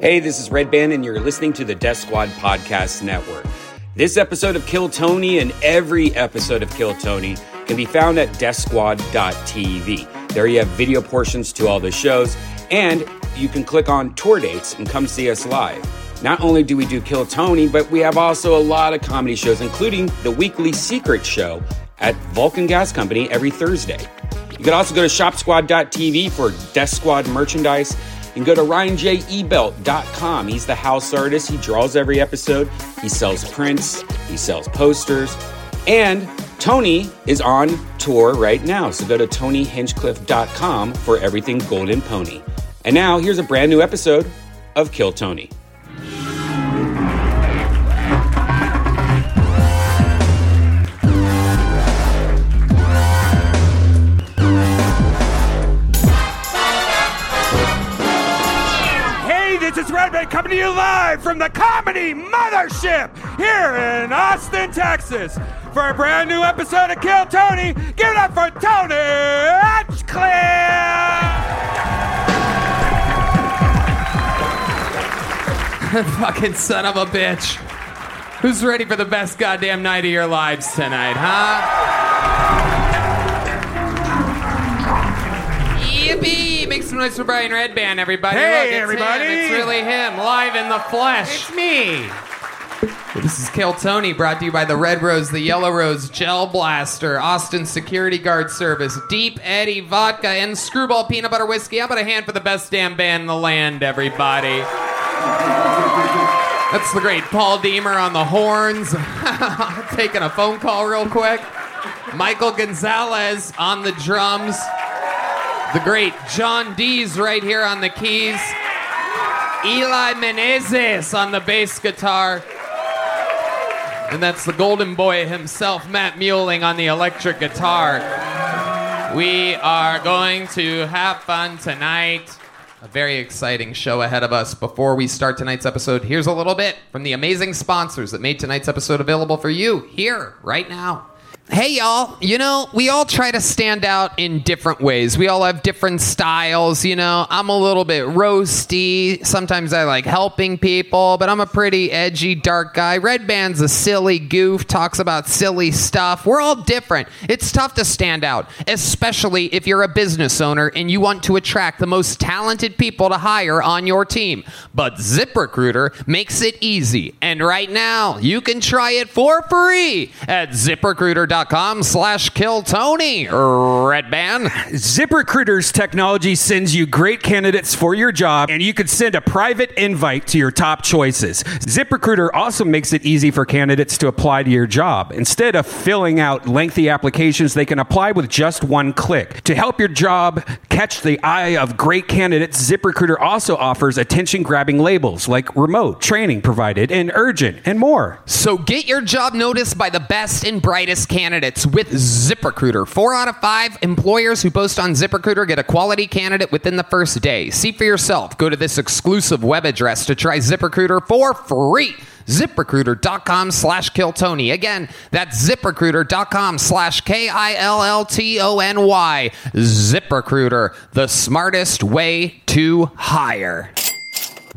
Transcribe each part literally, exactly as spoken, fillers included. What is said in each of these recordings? Hey, this is Redband, and you're listening to the Death Squad Podcast Network. This episode of Kill Tony and every episode of Kill Tony can be found at death squad dot t v. There you have video portions to all the shows, and you can click on tour dates and come see us live. Not only do we do Kill Tony, but we have also a lot of comedy shows, including the weekly Secret Show at Vulcan Gas Company every Thursday. You can also go to shop squad dot t v for Death Squad merchandise. You can go to Ryan J E Belt dot com. He's the house artist. He draws every episode. He sells prints. He sells posters. And Tony is on tour right now. So go to Tony Hinchcliffe dot com for everything Golden Pony. And now here's a brand new episode of Kill Tony. Coming to you live from the Comedy Mothership here in Austin, Texas, for a brand new episode of Kill Tony. Give it up for Tony Hinchcliffe! Fucking son of a bitch. Who's ready for the best goddamn night of your lives tonight, huh? Yippee! Make some noise for Brian Redband, everybody. Hey, Look, it's everybody. Him. It's really him, live in the flesh. It's me. This is Kill Tony, brought to you by the Red Rose, the Yellow Rose, Gel Blaster, Austin Security Guard Service, Deep Eddie Vodka, and Screwball Peanut Butter Whiskey. How about a hand for the best damn band in the land, everybody? That's the great Paul Deemer on the horns. Taking a phone call real quick. Michael Gonzales on the drums. The great John D's right here on the keys. Eli Menezes on the bass guitar. And that's the golden boy himself, Matt Muelling, on the electric guitar. We are going to have fun tonight. A very exciting show ahead of us. Before we start tonight's episode, here's a little bit from the amazing sponsors that made tonight's episode available for you here, right now. Hey, y'all. You know, we all try to stand out in different ways. We all have different styles, you know. I'm a little bit roasty. Sometimes I like helping people, but I'm a pretty edgy, dark guy. Redband's a silly goof, talks about silly stuff. We're all different. It's tough to stand out, especially if you're a business owner and you want to attract the most talented people to hire on your team. But ZipRecruiter makes it easy. And right now, you can try it for free at ZipRecruiter dot com. Com slash Kill Tony Redband. ZipRecruiter's technology sends you great candidates for your job, and you can send a private invite to your top choices. ZipRecruiter also makes it easy for candidates to apply to your job. Instead of filling out lengthy applications, they can apply with just one click. To help your job catch the eye of great candidates, ZipRecruiter also offers attention-grabbing labels like remote, training provided, and urgent, and more. So get your job noticed by the best and brightest candidates. Candidates with ZipRecruiter. Four out of five employers who post on ZipRecruiter get a quality candidate within the first day. See for yourself. Go to this exclusive web address to try ZipRecruiter for free. ZipRecruiter dot com slash Kill Tony. Again, that's ZipRecruiter dot com slash K I L L T O N Y. ZipRecruiter, the smartest way to hire.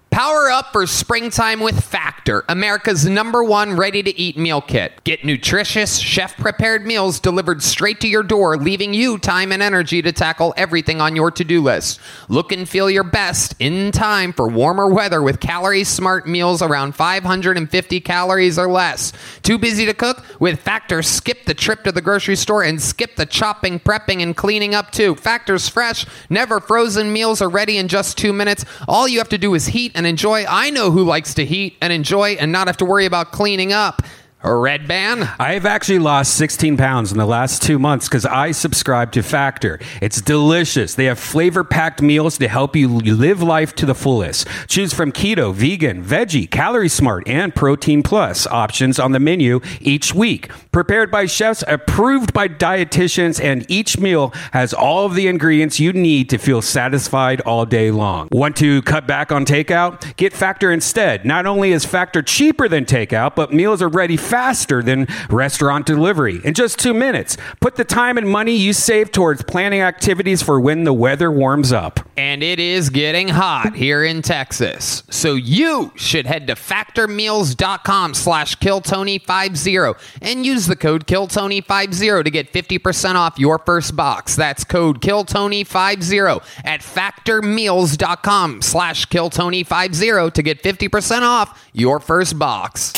Power up for springtime with Factor, America's number one ready-to-eat meal kit. Get nutritious, chef-prepared meals delivered straight to your door, leaving you time and energy to tackle everything on your to-do list. Look and feel your best in time for warmer weather with calorie-smart meals around five hundred fifty calories or less. Too busy to cook? With Factor, skip the trip to the grocery store and skip the chopping, prepping, and cleaning up too. Factor's fresh, never frozen meals are ready in just two minutes. All you have to do is heat and And enjoy. I know who likes to heat and enjoy and not have to worry about cleaning up. Redband? I've actually lost sixteen pounds in the last two months because I subscribe to Factor. It's delicious. They have flavor-packed meals to help you live life to the fullest. Choose from keto, vegan, veggie, calorie smart, and protein plus options on the menu each week. Prepared by chefs, approved by dietitians, and each meal has all of the ingredients you need to feel satisfied all day long. Want to cut back on takeout? Get Factor instead. Not only is Factor cheaper than takeout, but meals are ready for faster than restaurant delivery in just two minutes. Put the time and money you save towards planning activities for when the weather warms up. And it is getting hot here in Texas, so you should head to factor meals dot com slash kill tony fifty and use the code kill tony fifty to get fifty percent off your first box. That's code kill tony fifty at factor meals dot com slash kill tony fifty to get fifty percent off your first box.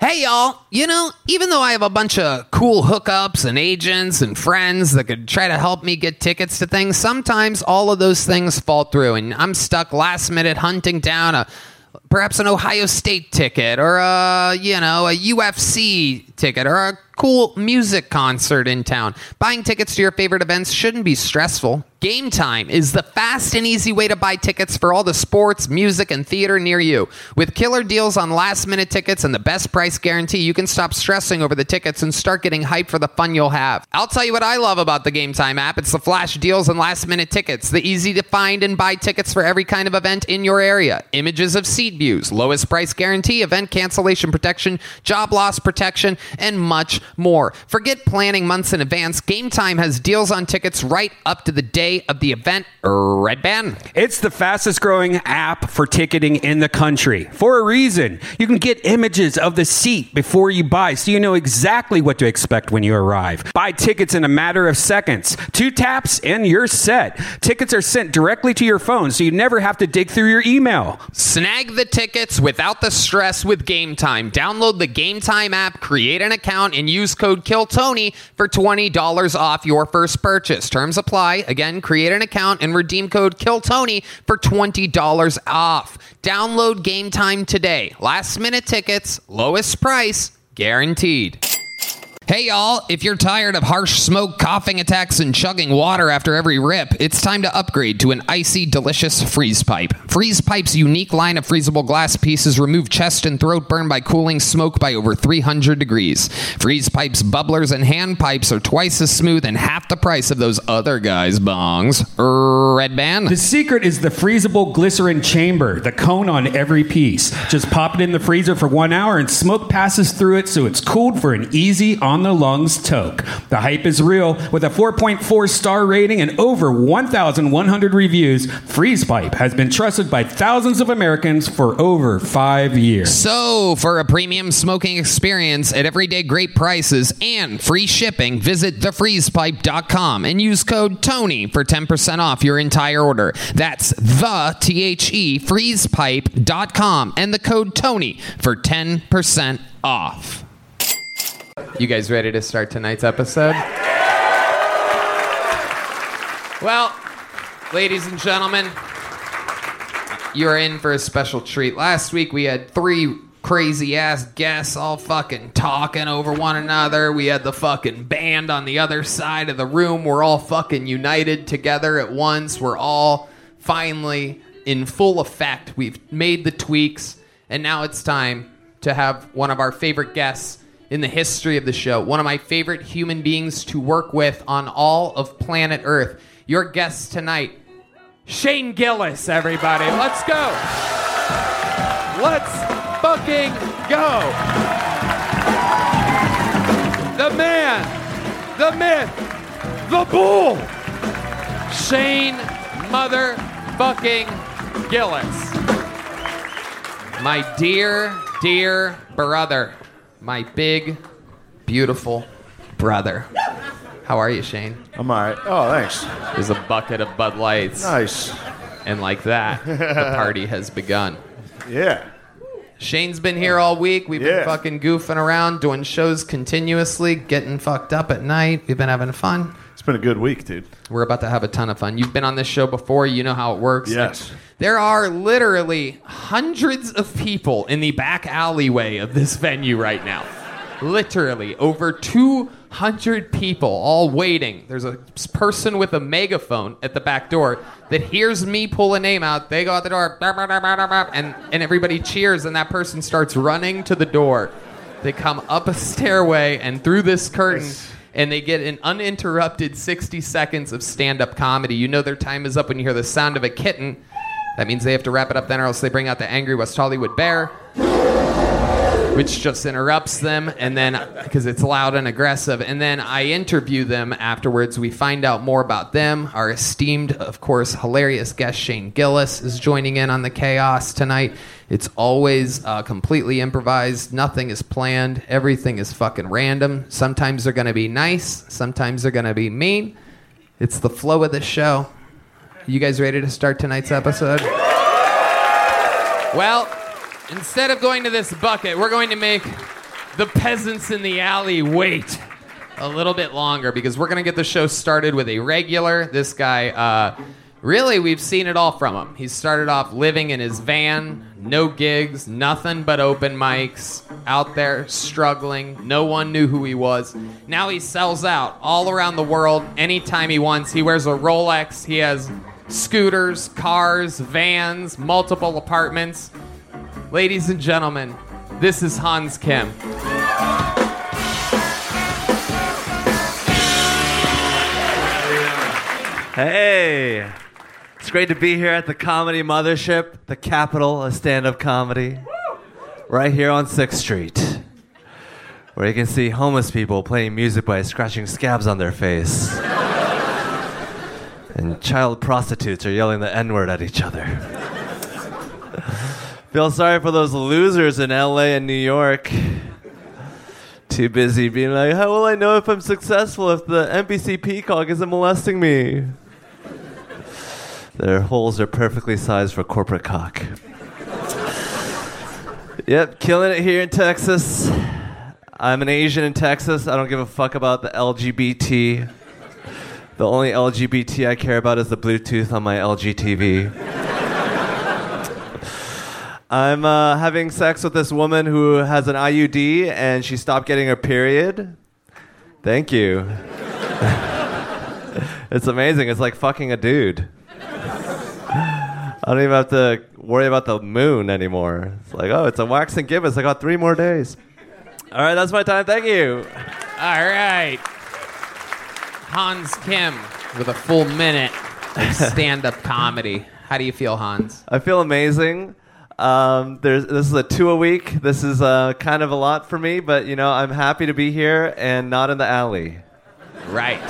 Hey, y'all. You know, even though I have a bunch of cool hookups and agents and friends that could try to help me get tickets to things, sometimes all of those things fall through, and I'm stuck last minute hunting down a perhaps an Ohio State ticket or a, you know, a U F C ticket or a cool music concert in town. Buying tickets to your favorite events shouldn't be stressful. GameTime is the fast and easy way to buy tickets for all the sports, music, and theater near you. With killer deals on last-minute tickets and the best price guarantee, you can stop stressing over the tickets and start getting hyped for the fun you'll have. I'll tell you what I love about the GameTime app. It's the flash deals and last-minute tickets, the easy-to-find and buy tickets for every kind of event in your area, images of seat views, lowest price guarantee, event cancellation protection, job loss protection, and much more. Forget planning months in advance. GameTime has deals on tickets right up to the day of the event. Redband. It's the fastest growing app for ticketing in the country for a reason. You can get images of the seat before you buy, so you know exactly what to expect when you arrive. Buy tickets in a matter of seconds. Two taps and you're set. Tickets are sent directly to your phone, so you never have to dig through your email. Snag the tickets without the stress with GameTime. Download the GameTime app, create an account, and use code KILLTONY for twenty dollars off your first purchase. Terms apply. Again, create an account and redeem code KILLTONY for twenty dollars off. Download GameTime today. Last minute tickets, lowest price, guaranteed. Hey, y'all. If you're tired of harsh smoke, coughing attacks, and chugging water after every rip, it's time to upgrade to an icy, delicious Freeze Pipe. Freeze Pipe's unique line of freezable glass pieces remove chest and throat burn by cooling smoke by over three hundred degrees. Freeze Pipe's bubblers and hand pipes are twice as smooth and half the price of those other guys' bongs. Redband? The secret is the freezable glycerin chamber, the cone on every piece. Just pop it in the freezer for one hour and smoke passes through it, so it's cooled for an easy on the lungs toke. The hype is real. With a four point four star rating and over one thousand one hundred reviews, Freeze Pipe has been trusted by thousands of Americans for over five years. So, for a premium smoking experience at everyday great prices and free shipping, visit the freeze pipe dot com and use code TONY for ten percent off your entire order. That's the T H E freeze pipe dot com and the code TONY for ten percent off. You guys ready to start tonight's episode? Well, ladies and gentlemen, you're in for a special treat. Last week we had three crazy-ass guests all fucking talking over one another. We had the fucking band on the other side of the room. We're all fucking united together at once. We're all finally in full effect. We've made the tweaks, and now it's time to have one of our favorite guests in the history of the show, one of my favorite human beings to work with on all of planet Earth. Your guest tonight, Shane Gillis, everybody. Let's go. Let's fucking go. The man, the myth, the bull, Shane motherfucking Gillis. My dear, dear brother. My big, beautiful brother. How are you, Shane? I'm all right. Oh, thanks. There's a bucket of Bud Lights. Nice. And like that, the party has begun. Yeah. Shane's been here all week. We've yeah. been fucking goofing around, doing shows continuously, getting fucked up at night. We've been having fun. It's been a good week, dude. We're about to have a ton of fun. You've been on this show before. You know how it works. Yes. Like, there are literally hundreds of people in the back alleyway of this venue right now. Literally. Over two hundred people all waiting. There's a person with a megaphone at the back door that hears me pull a name out. They go out the door, and, and everybody cheers, and that person starts running to the door. They come up a stairway and through this curtain. Yes. And they get an uninterrupted sixty seconds of stand-up comedy. You know their time is up when you hear the sound of a kitten. That means they have to wrap it up then, or else they bring out the angry West Hollywood bear. which just interrupts them, and then because it's loud and aggressive. And then I interview them afterwards. We find out more about them. Our esteemed, of course, hilarious guest Shane Gillis is joining in on the chaos tonight. It's always uh, completely improvised. Nothing is planned. Everything is fucking random. Sometimes they're going to be nice. Sometimes they're going to be mean. It's the flow of the show. You guys ready to start tonight's episode? Well, instead of going to this bucket, we're going to make the peasants in the alley wait a little bit longer because we're going to get the show started with a regular. This guy, uh, really, we've seen it all from him. He started off living in his van, no gigs, nothing but open mics, out there struggling. No one knew who he was. Now he sells out all around the world anytime he wants. He wears a Rolex. He has scooters, cars, vans, multiple apartments. Ladies and gentlemen, this is Hans Kim. Hey, it's great to be here at the Comedy Mothership, the capital of stand-up comedy, right here on sixth street, where you can see homeless people playing music by scratching scabs on their face, and child prostitutes are yelling the N-word at each other. Feel sorry for those losers in L A and New York. Too busy being like, how will I know if I'm successful if the N B C peacock isn't molesting me? Their holes are perfectly sized for corporate cock. Yep, killing it here in Texas. I'm an Asian in Texas. I don't give a fuck about the L G B T. The only L G B T I care about is the Bluetooth on my L G T V. I'm uh, having sex with this woman who has an I U D, and she stopped getting her period. Thank you. It's amazing. It's like fucking a dude. I don't even have to worry about the moon anymore. It's like, oh, it's a wax and gibbous. I got three more days. All right, that's my time. Thank you. All right. Hans Kim with a full minute of stand-up comedy. How do you feel, Hans? I feel amazing. Um, there's, this is a two a week. This is uh, kind of a lot for me, but you know, I'm happy to be here and not in the alley. Right.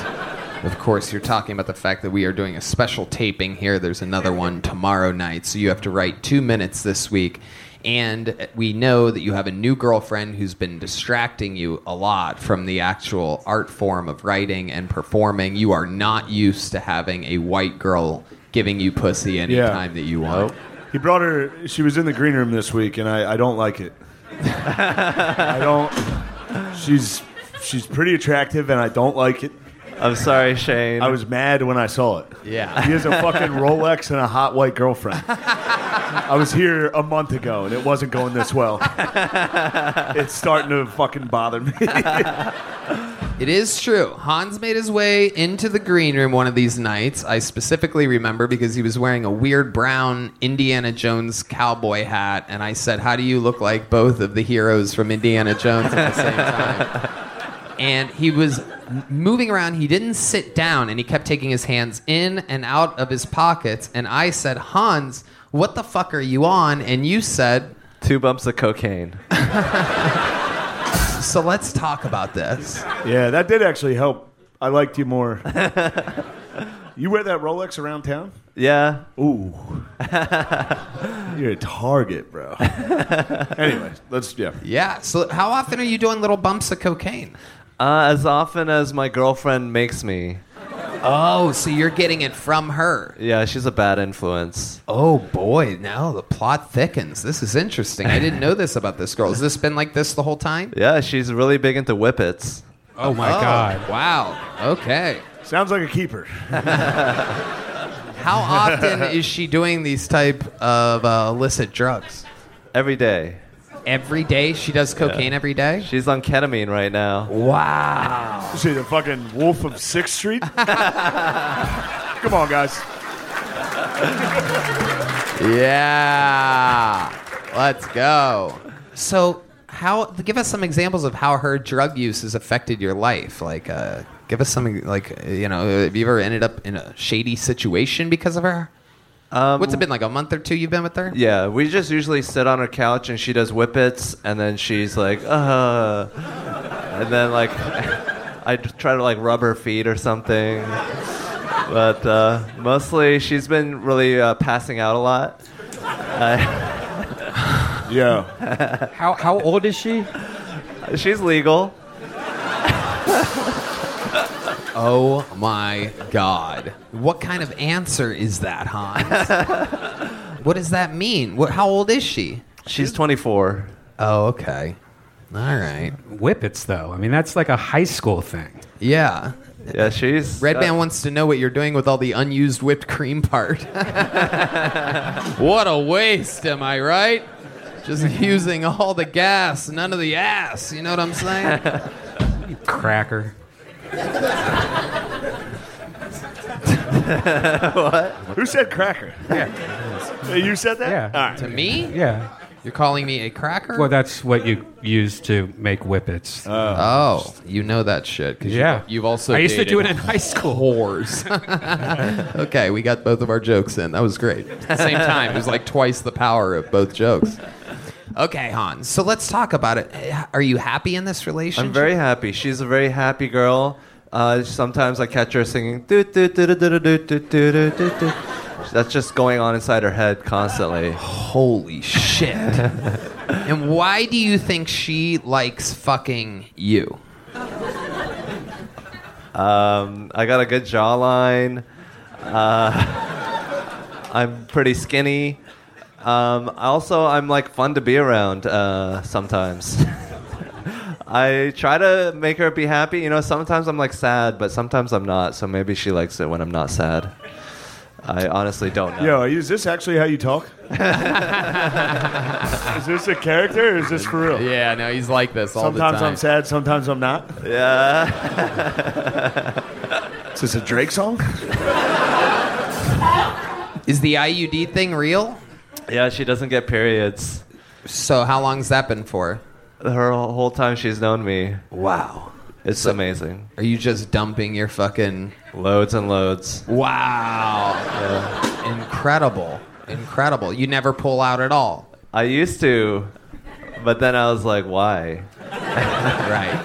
Of course, you're talking about the fact that we are doing a special taping here. There's another one tomorrow night, so you have to write two minutes this week. And we know that you have a new girlfriend who's been distracting you a lot from the actual art form of writing and performing. You are not used to having a white girl giving you pussy any yeah. time that you want. Nope. He brought her. She was in the green room this week, and I, I don't like it. I don't. She's she's pretty attractive, and I don't like it. I'm sorry, Shane. I was mad when I saw it. Yeah. He has a fucking Rolex and a hot white girlfriend. I was here a month ago, and it wasn't going this well. It's starting to fucking bother me. It is true. Hans made his way into the green room one of these nights. I specifically remember because he was wearing a weird brown Indiana Jones cowboy hat. And I said, how do you look like both of the heroes from Indiana Jones at the same time? And he was moving around. He didn't sit down. And he kept taking his hands in and out of his pockets. And I said, Hans, what the fuck are you on? And you said... two bumps of cocaine. So let's talk about this. Yeah, that did actually help. I liked you more. You wear that Rolex around town? Yeah. Ooh. You're a target, bro. Anyway, let's, yeah. Yeah, so how often are you doing little bumps of cocaine? Uh, as often as my girlfriend makes me. Oh, so you're getting it from her. Yeah, she's a bad influence. Oh, boy. Now the plot thickens. This is interesting. I didn't know this about this girl. Has this been like this the whole time? Yeah, she's really big into whippets. Oh, my oh, God. Wow. Okay. Sounds like a keeper. How often is she doing these type of uh, illicit drugs? Every day. Every day? She does cocaine yeah. every day? She's on ketamine right now. Wow. Is she the fucking wolf of sixth street? Come on, guys. Yeah. Let's go. So how? Give us some examples of how her drug use has affected your life. Like, uh, give us something like, you know, have you ever ended up in a shady situation because of her? Um, What's it been, like a month or two you've been with her? Yeah, we just usually sit on her couch and she does whippets and then she's like, uh and then like I try to like rub her feet or something. But uh, mostly she's been really uh, passing out a lot. Uh, yeah. How how old is she? She's legal. Oh my God. What kind of answer is that, Hans? What does that mean? What, how old is she? She's twenty-four. Oh, okay. All right. Whippets, though. I mean, that's like a high school thing. Yeah. Yeah, she's... Redband uh, wants to know what you're doing with all the unused whipped cream part. What a waste, am I right? Just using all the gas, none of the ass. You know what I'm saying? You cracker. What? Who said cracker? Yeah. You said that? Yeah. All right. To me? Yeah. You're calling me a cracker? Well, that's what you use to make whippets. Oh, oh you know that shit. Yeah. You've, you've also I used to do it in high school. Whores. Okay, we got both of our jokes in. That was great. At the same time, it was like twice the power of both jokes. Okay, Hans. So let's talk about it. Are you happy in this relationship? I'm very happy. She's a very happy girl. Uh, sometimes I catch her singing. That's just going on inside her head constantly. Holy shit. And why do you think she likes fucking you? Um, I got a good jawline. Uh, I'm pretty skinny. Um, also, I'm like fun to be around uh, sometimes. I try to make her be happy. You know, sometimes I'm like sad, but sometimes I'm not. So maybe she likes it when I'm not sad. I honestly don't know. Yo, is this actually how you talk? Is this a character or is this for real? Yeah, no, he's like this all the time. Sometimes I'm sad, sometimes I'm not. Yeah. Is this a Drake song? Is the I U D thing real? Yeah, she doesn't get periods. So how long's that been for? Her whole time she's known me. Wow. It's so amazing. Are you just dumping your fucking... Loads and loads. Wow. Yeah. Incredible. Incredible. You never pull out at all. I used to, but then I was like, why? Right.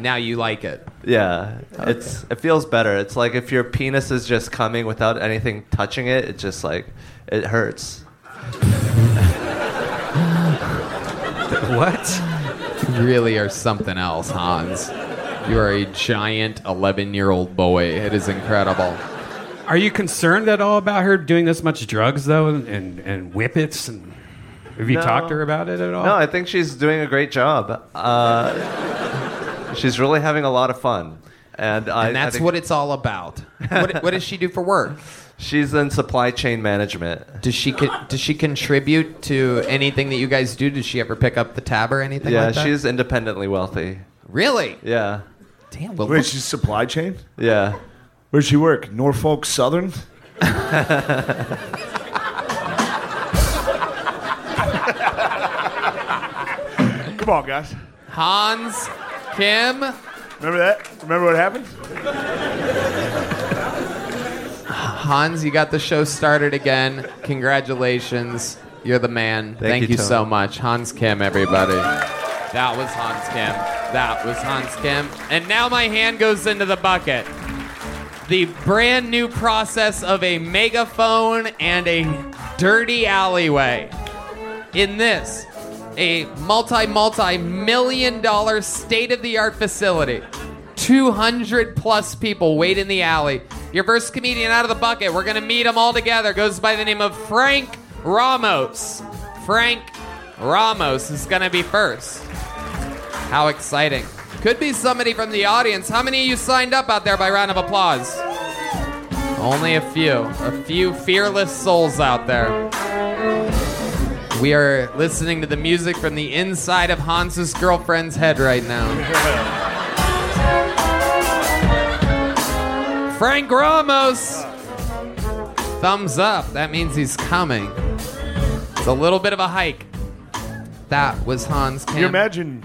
Now you like it. Yeah. Okay. It's It feels better. It's like if your penis is just coming without anything touching it, it just like... It hurts. What? You really are something else, Hans. You are a giant eleven-year-old boy. It is incredible. Are you concerned at all about her doing this much drugs, though, and, and, and whippets? And have you no. talked to her about it at all? No, I think she's doing a great job. Uh, she's really having a lot of fun. And, I, and that's I think... what it's all about. What, what does she do for work? She's in supply chain management. Does she co- does she contribute to anything that you guys do? Does she ever pick up the tab or anything yeah, like that? Yeah, she's independently wealthy. Really? Yeah. Damn. Well, Wait, look- she's supply chain? Yeah. Where's she work? Norfolk Southern? Come on, guys. Hans Kim. Remember that? Remember what happened? Hans, you got the show started again. Congratulations. You're the man. Thank, Thank you, you so much. Hans Kim, everybody. That was Hans Kim. That was Hans Kim. And now my hand goes into the bucket. The brand new process of a megaphone and a dirty alleyway. In this, a multi, multi million dollar state-of-the-art facility. two hundred plus people wait in the alley. Your first comedian out of the bucket, we're going to meet them all together, goes by the name of Frank Ramos. Frank Ramos is going to be first. How exciting. Could be somebody from the audience. How many of you signed up out there by round of applause? Only a few. A few fearless souls out there. We are listening to the music from the inside of Hans's girlfriend's head right now. Frank Ramos! Thumbs up. That means he's coming. It's a little bit of a hike. That was Hans Kim. Can you imagine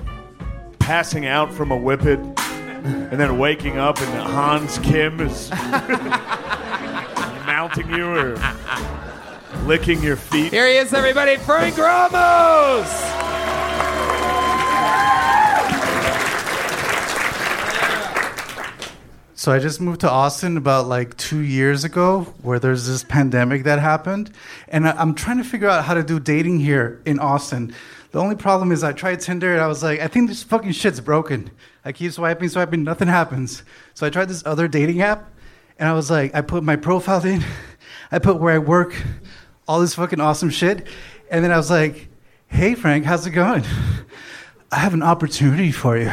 passing out from a whippet and then waking up and Hans Kim is mounting you or licking your feet. Here he is, everybody, Frank Ramos! So I just moved to Austin about like two years ago, where there's this pandemic that happened. And I'm trying to figure out how to do dating here in Austin. The only problem is I tried Tinder and I was like, I think this fucking shit's broken. I keep swiping, swiping, nothing happens. So I tried this other dating app and I was like, I put my profile in, I put where I work, all this fucking awesome shit. And then I was like, hey Frank, how's it going? I have an opportunity for you.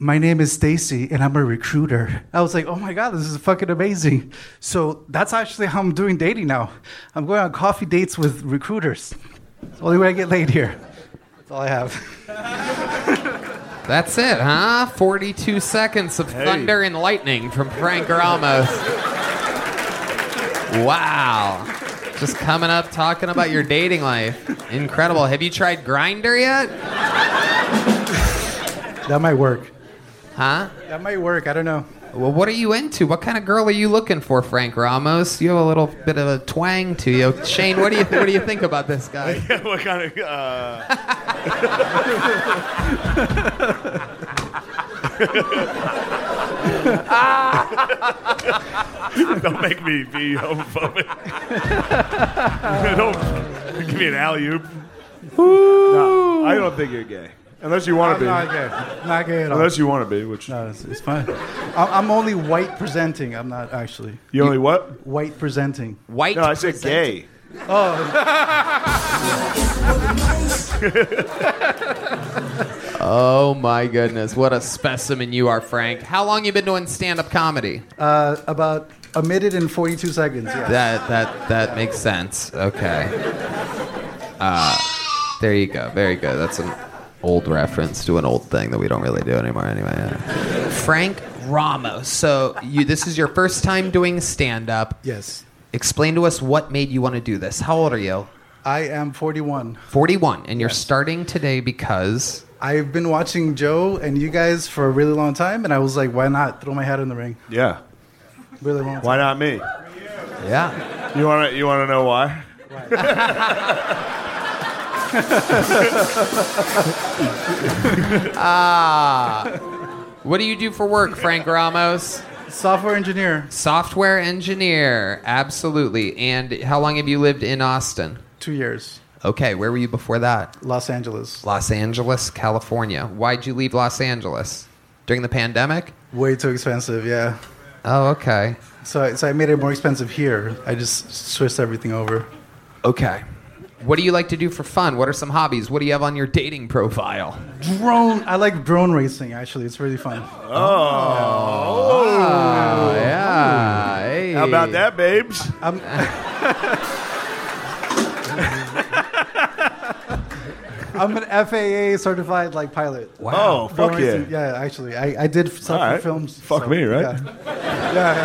My name is Stacy, and I'm a recruiter. I was like, oh my God, this is fucking amazing. So that's actually how I'm doing dating now. I'm going on coffee dates with recruiters. It's the only way I get laid here. That's all I have. That's it, huh? forty-two seconds of hey. thunder and lightning from Frank Ramos. Wow. Just coming up, talking about your dating life. Incredible. Have you tried Grindr yet? That might work. Huh? That might work. I don't know. Well, what are you into? What kind of girl are you looking for, Frank Ramos? You have a little bit of a twang to you. Shane, what do you th- what do you think about this guy? Yeah, what kind of? Uh... Don't make me be homophobic. Don't give me an alley-oop. No, I don't think you're gay. Unless you want to be. Not gay. Not gay at all. Unless you want to be, which... No, it's, it's fine. I'm only white presenting. I'm not actually. You, you only what? White presenting. White No, I said presenting. Gay. Oh. Oh, my goodness. What a specimen you are, Frank. How long you been doing stand-up comedy? Uh, about a minute and forty-two seconds, yeah. That, that, that makes sense. Okay. Uh, there you go. Very good. That's a... old reference to an old thing that we don't really do anymore anyway. Yeah. Frank Ramos. So you, this is your first time doing stand-up. Yes. Explain to us what made you want to do this. How old are you? I am forty-one. forty-one. And you're yes. starting today because... I've been watching Joe and you guys for a really long time, and I was like, why not throw my hat in the ring? Yeah. Really long time. Why not me? Yeah. You want to you want to know why? Why? Ah, what do you do for work, Frank Ramos? Software engineer. Software engineer, absolutely. And how long have you lived in Austin? Two years. Okay, where were you before that? Los Angeles. Los Angeles, California. Why'd you leave Los Angeles? During the pandemic? Way too expensive, yeah. Oh, okay. So, so I made it more expensive here. I just switched everything over. Okay. What do you like to do for fun? What are some hobbies? What do you have on your dating profile? Drone. I like drone racing, actually. It's really fun. Oh. Oh. Oh. Yeah. Hey. How about that, babes? I'm... I'm an F A A-certified like pilot. Wow. Oh, fuck drone yeah. Racing. Yeah, actually. I, I did stuff right. for films. Fuck so, me, right? Yeah, yeah.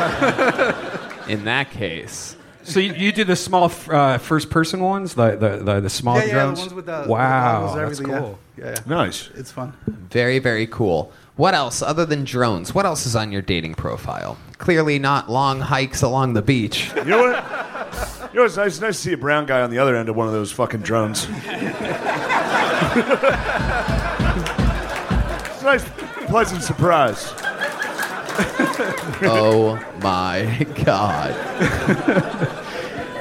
yeah. In that case... So you, you do the small uh, first-person ones, the the, the, the small yeah, yeah, drones? Yeah, the ones with the... Wow, with the that's cool. Yeah. Yeah, yeah. Nice. It's fun. Very, very cool. What else, other than drones, what else is on your dating profile? Clearly not long hikes along the beach. You know what? You know, it's nice, it's nice to see a brown guy on the other end of one of those fucking drones. It's a nice, pleasant surprise. Oh my God.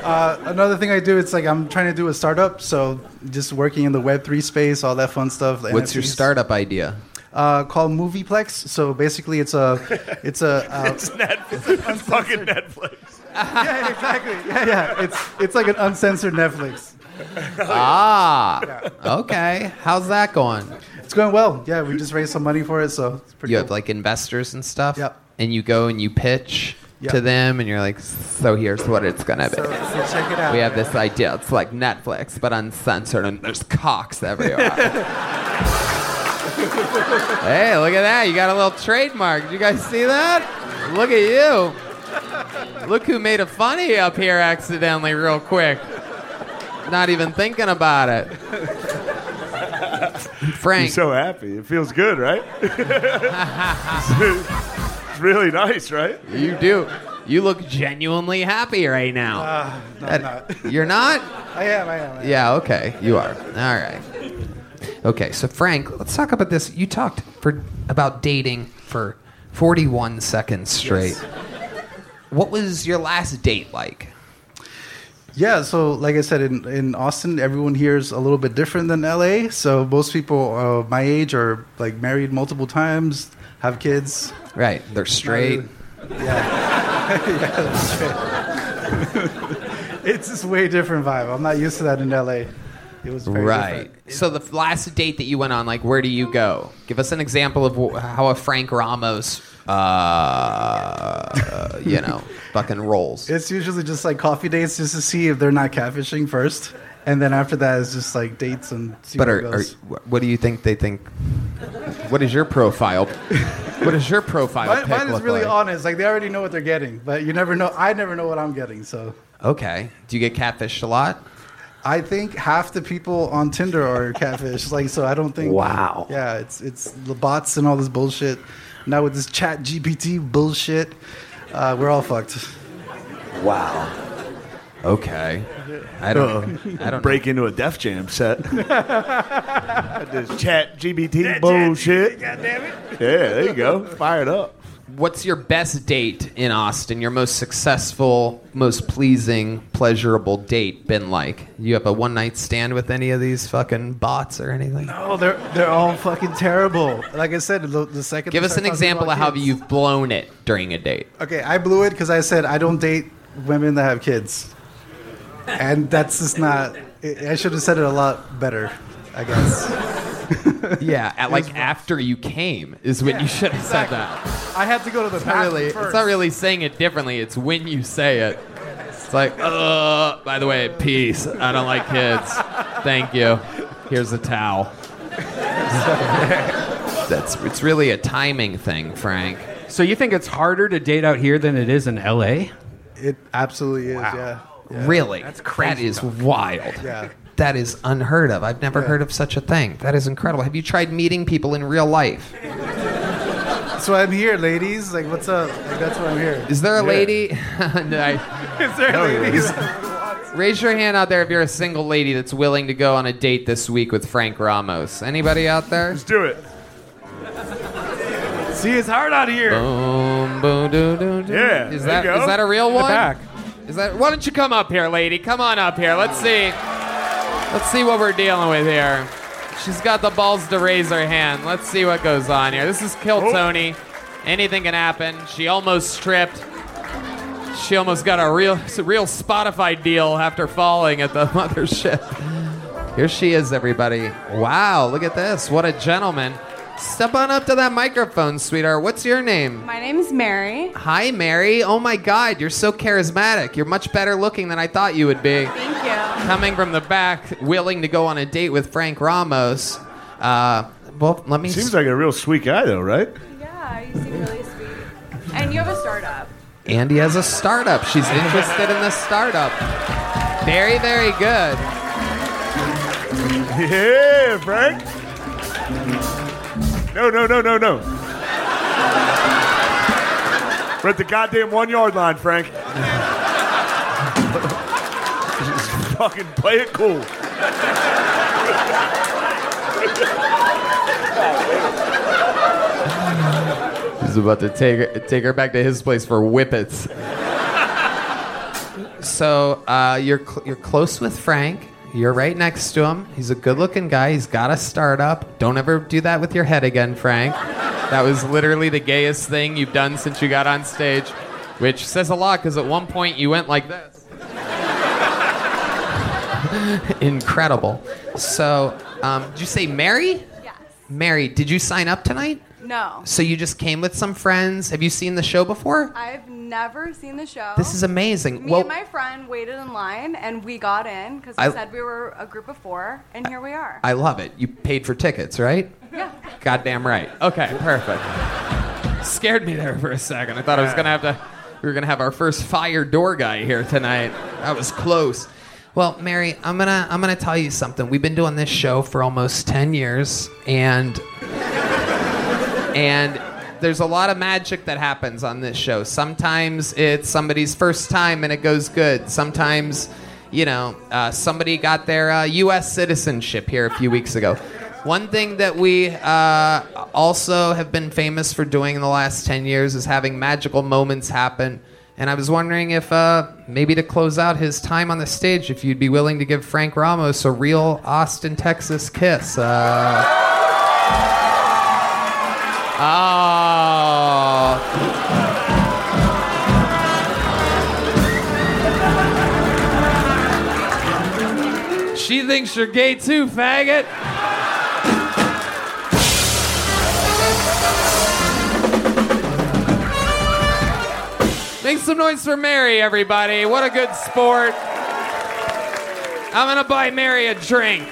uh, another thing I do, it's like I'm trying to do a startup, so just working in the web three space, all that fun stuff. What's N F Ts. Your startup idea? Uh, called Movieplex. So basically, it's a, it's a. Uh, it's Netflix. It's it's fucking Netflix. Yeah, exactly. Yeah, yeah. It's it's like an uncensored Netflix. Ah. Yeah. Okay. How's that going? It's going well. Yeah, we just raised some money for it, so it's pretty. You cool. have like investors and stuff. Yep. And you go and you pitch yep. to them, and you're like, "So here's what it's gonna be. So, so check it out. We have this idea. It's like Netflix, but uncensored, and there's cocks everywhere." Hey, look at that! You got a little trademark. Did you guys see that? Look at you! Look who made a funny up here accidentally, real quick. Not even thinking about it. Frank. You're so happy. It feels good, right? It's really nice, right? You do. You look genuinely happy right now. Uh, no, that, I'm not. You're not? I am, I am. I am. Yeah, okay. You are. All right. Okay, so Frank, let's talk about this. You talked for about dating for forty-one seconds straight. Yes. What was your last date like? Yeah, so like I said, in, in Austin, everyone here is a little bit different than L A. So most people uh, my age are like married multiple times, have kids. Right, they're straight. Yeah, yeah, that's straight. It's this way different vibe. I'm not used to that in L A. It was very right. Different. So the last date that you went on, like, where do you go? Give us an example of how a Frank Ramos, uh, you know, fucking rolls. It's usually just like coffee dates, just to see if they're not catfishing first, and then after that is just like dates and. See but are, are what do you think they think? What is your profile? What is your profile? Mine, mine is really like? honest. Like they already know what they're getting, but you never know. I never know what I'm getting. So. Okay. Do you get catfished a lot? I think half the people on Tinder are catfish. Like, so I don't think. Wow. Yeah, it's it's the bots and all this bullshit. Now with this Chat G P T bullshit, uh, we're all fucked. Wow. Okay. I don't. I don't break know. into a Def Jam set. This Chat G P T that bullshit. Chat, God damn it. Yeah, there you go. Fired up. What's your best date in Austin? Your most successful, most pleasing, pleasurable date been like? You have a one-night stand with any of these fucking bots or anything? No, they're they're all fucking terrible. Like I said, the, the second... Give us an example of how you've blown it during a date. Okay, I blew it because I said I don't date women that have kids. And that's just not... I should have said it a lot better, I guess. Yeah, at, like after you came is when yeah, you should have exactly. said that. I had to go to the it's bathroom really, first. It's not really saying it differently. It's when you say it. It's like, uh, by the way, peace. I don't like kids. Thank you. Here's a towel. That's it's really a timing thing, Frank. So you think it's harder to date out here than it is in L A? It absolutely is. Wow. Yeah. Yeah. Really? That's crazy. That is though. wild. Yeah. That is unheard of. I've never yeah. heard of such a thing. That is incredible. Have you tried meeting people in real life? That's why I'm here, ladies. Like, what's up? Like, that's why I'm here. Is there a yeah. lady? no, I... Is there no, ladies? Raise your hand out there if you're a single lady that's willing to go on a date this week with Frank Ramos. Anybody out there? Let's do it. See, it's hard out here. Boom, boom, do, do, do. Yeah, is that, is that a real one? In the back. Is that? Why don't you come up here, lady? Come on up here. Let's see. Let's see what we're dealing with here. She's got the balls to raise her hand. Let's see what goes on here. This is Kill Tony. Anything can happen. She almost stripped. She almost got a real, a real Spotify deal after falling at the mothership. Here she is, everybody. Wow, look at this. What a gentleman. Step on up to that microphone, sweetheart. What's your name? My name's Mary. Hi, Mary. Oh, my God. You're so charismatic. You're much better looking than I thought you would be. Thank you. Coming from the back, willing to go on a date with Frank Ramos. Uh, well, let me. Seems sp- like a real sweet guy, though, right? Yeah, you seem really sweet. And you have a startup. Andy has a startup. She's interested in the startup. Very, very good. Yeah, Frank. No, no, no, no, no. We're at the goddamn one-yard line, Frank. Fucking play it cool. He's about to take her, take her back to his place for whippets. So uh, you're cl- you're close with Frank. You're right next to him. He's a good-looking guy. He's got a startup. Don't ever do that with your head again, Frank. That was literally the gayest thing you've done since you got on stage, which says a lot because at one point you went like this. Incredible. So, um, did you say Mary? Yes. Mary, did you sign up tonight? No. So you just came with some friends. Have you seen the show before? I've never seen the show. This is amazing. Me well, and my friend waited in line, and we got in because we I, said we were a group of four, and here we are. I love it. You paid for tickets, right? Yeah. Goddamn right. Okay, perfect. Scared me there for a second. I thought I was going to have to... We were going to have our first fire door guy here tonight. That was close. Well, Mary, I'm gonna I'm gonna tell you something. We've been doing this show for almost ten years, and and there's a lot of magic that happens on this show. Sometimes it's somebody's first time and it goes good. Sometimes, you know, uh, somebody got their uh, U S citizenship here a few weeks ago. One thing that we uh, also have been famous for doing in the last ten years is having magical moments happen. And I was wondering if uh, maybe to close out his time on the stage, if you'd be willing to give Frank Ramos a real Austin, Texas kiss. Uh... Oh. She thinks you're gay too, faggot. Make some noise for Mary, everybody. What a good sport. I'm going to buy Mary a drink.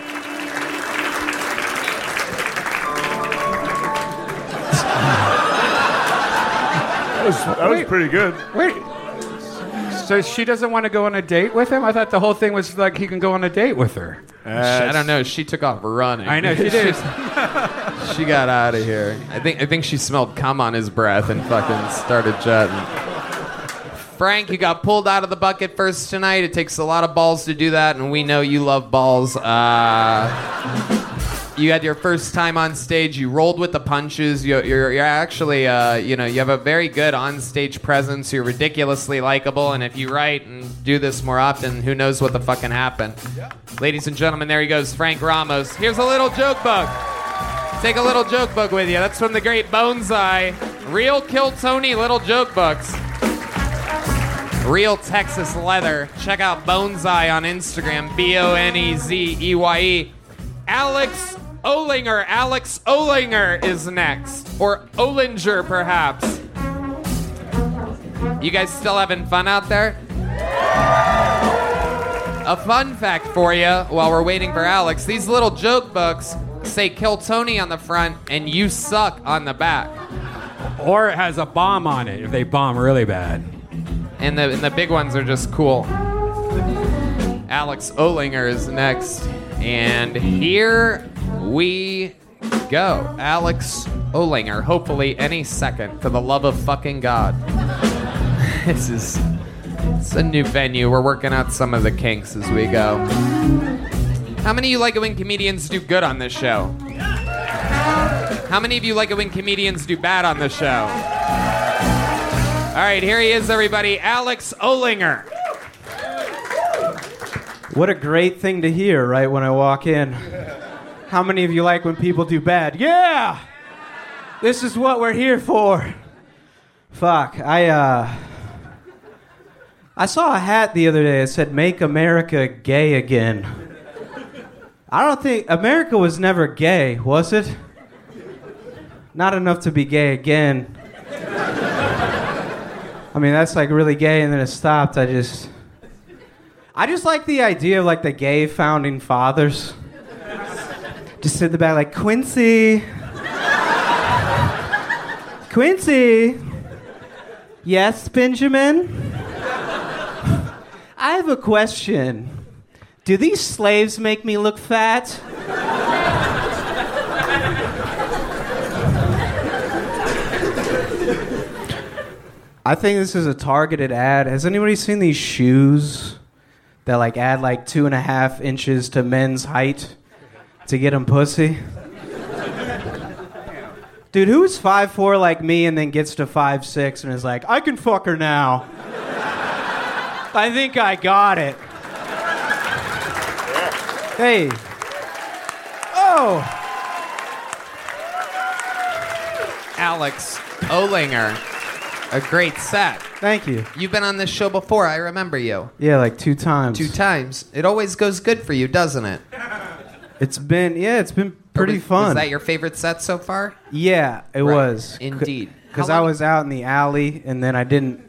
That was, that wait, was pretty good. Wait. So she doesn't want to go on a date with him? I thought the whole thing was like he can go on a date with her. Uh, I don't know. She took off running. I know, she did. She got out of here. I think, I think she smelled cum on his breath and fucking started chatting. Frank, you got pulled out of the bucket first tonight. It takes a lot of balls to do that, and we know you love balls. Uh, you had your first time on stage. You rolled with the punches. You're, you're, you're actually, uh, you know, you have a very good on-stage presence. You're ridiculously likable, and if you write and do this more often, who knows what the fucking happened. Yeah. Ladies and gentlemen, there he goes, Frank Ramos. Here's a little joke book. Take a little joke book with you. That's from the great Boneseye. Real Kill Tony little joke books. Real Texas leather. Check out Boneseye on Instagram. B O N E Z E Y E. Alex Olinger. Alex Olinger is next. Or Olinger, perhaps. You guys still having fun out there? A fun fact for you while we're waiting for Alex. These little joke books say Kill Tony on the front and you suck on the back. Or it has a bomb on it if they bomb really bad. And the and the big ones are just cool. Alex Olinger is next. And here we go. Alex Olinger, hopefully any second, for the love of fucking God. This is it's a new venue. We're working out some of the kinks as we go. How many of you like it when comedians do good on this show? How many of you like it when comedians do bad on this show? All right, here he is, everybody, Alex Olinger. What a great thing to hear right when I walk in. How many of you like when people do bad? Yeah! This is what we're here for. Fuck, I, uh... I saw a hat the other day that said, "Make America Gay Again." I don't think... America was never gay, was it? Not enough to be gay again. I mean, that's like really gay, and then it stopped. I just, I just like the idea of like the gay founding fathers. Just sit in the back like, Quincy. Quincy. Yes, Benjamin? I have a question. Do these slaves make me look fat? I think this is a targeted ad. Has anybody seen these shoes that like add like two and a half inches to men's height to get them pussy? Dude, who is five foot four like me and then gets to five foot six and is like, I can fuck her now. I think I got it. Yeah. Hey. Oh. Alex Olinger. A great set. Thank you. You've been on this show before. I remember you. Yeah, like two times. Two times. It always goes good for you, doesn't it? It's been, yeah, it's been pretty was, fun. Was that your favorite set so far? Yeah, it right. was. Indeed. Because I was out in the alley, and then I didn't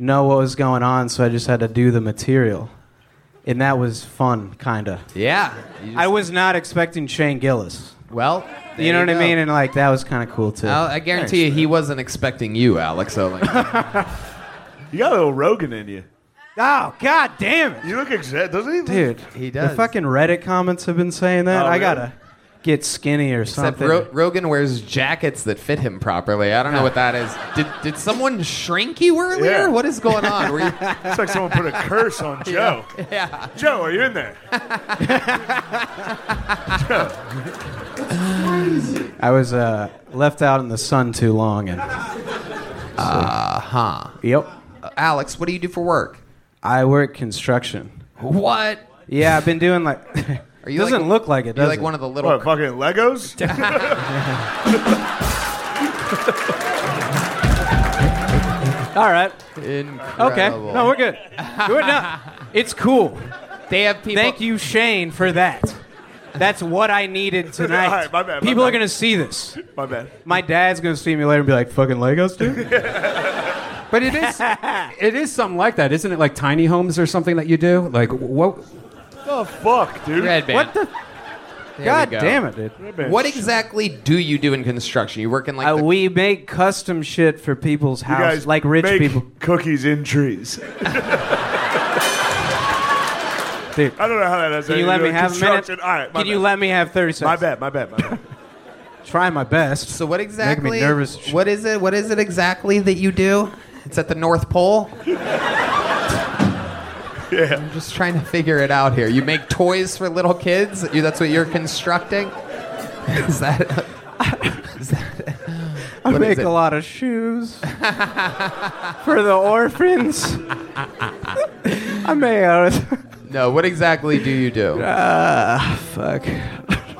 know what was going on, so I just had to do the material. And that was fun, kind of. Yeah. Just... I was not expecting Shane Gillis. Well, you know you what go. I mean? And like that was kind of cool too. I'll, I guarantee Thanks, you, he man. wasn't expecting you, Alex Olinger. You got a little Rogan in you. Oh, god damn it! You look exact, doesn't he? Dude, he does. The fucking Reddit comments have been saying that. Oh, I really? gotta get skinny or Except something. Ro- Rogan wears jackets that fit him properly. I don't know what that is. Did did someone shrink you earlier? Yeah. What is going on? Were you... It's like someone put a curse on Joe. Yeah. yeah. Joe, are you in there? Joe. I was uh, left out in the sun too long. And... Uh huh. Yep. Uh, Alex, what do you do for work? I work construction. What? Yeah, I've been doing like... Are you doesn't like, look like it, does you like it? One of the little... What, fucking Legos? All right. Incredible. Okay. No, we're good. Good enough. It's cool. They have people... Thank you, Shane, for that. That's what I needed tonight. All right, my bad, my people bad. Are going to see this. My bad. My dad's going to see me later and be like, fucking Legos, dude? But it is it is something like that, isn't it? Like tiny homes or something that you do? Like, what... The fuck, dude? Redband. What the? There God go. damn it, dude! Redband. What exactly do you do in construction? You work in like uh, the... we make custom shit for people's houses, like rich make people. Cookies in trees. Dude, I don't know how that is. Can you, you let me have a minute? All right, can bad. you let me have thirty seconds? My bad, my bad, my bad. Try my best. So what exactly? Making me nervous. What is it? What is it exactly that you do? It's at the North Pole. Yeah. I'm just trying to figure it out here. You make toys for little kids? That's what you're constructing? Is that... Is that I make a lot of shoes for the orphans. I may... Uh, no, what exactly do you do? Ah, uh, fuck.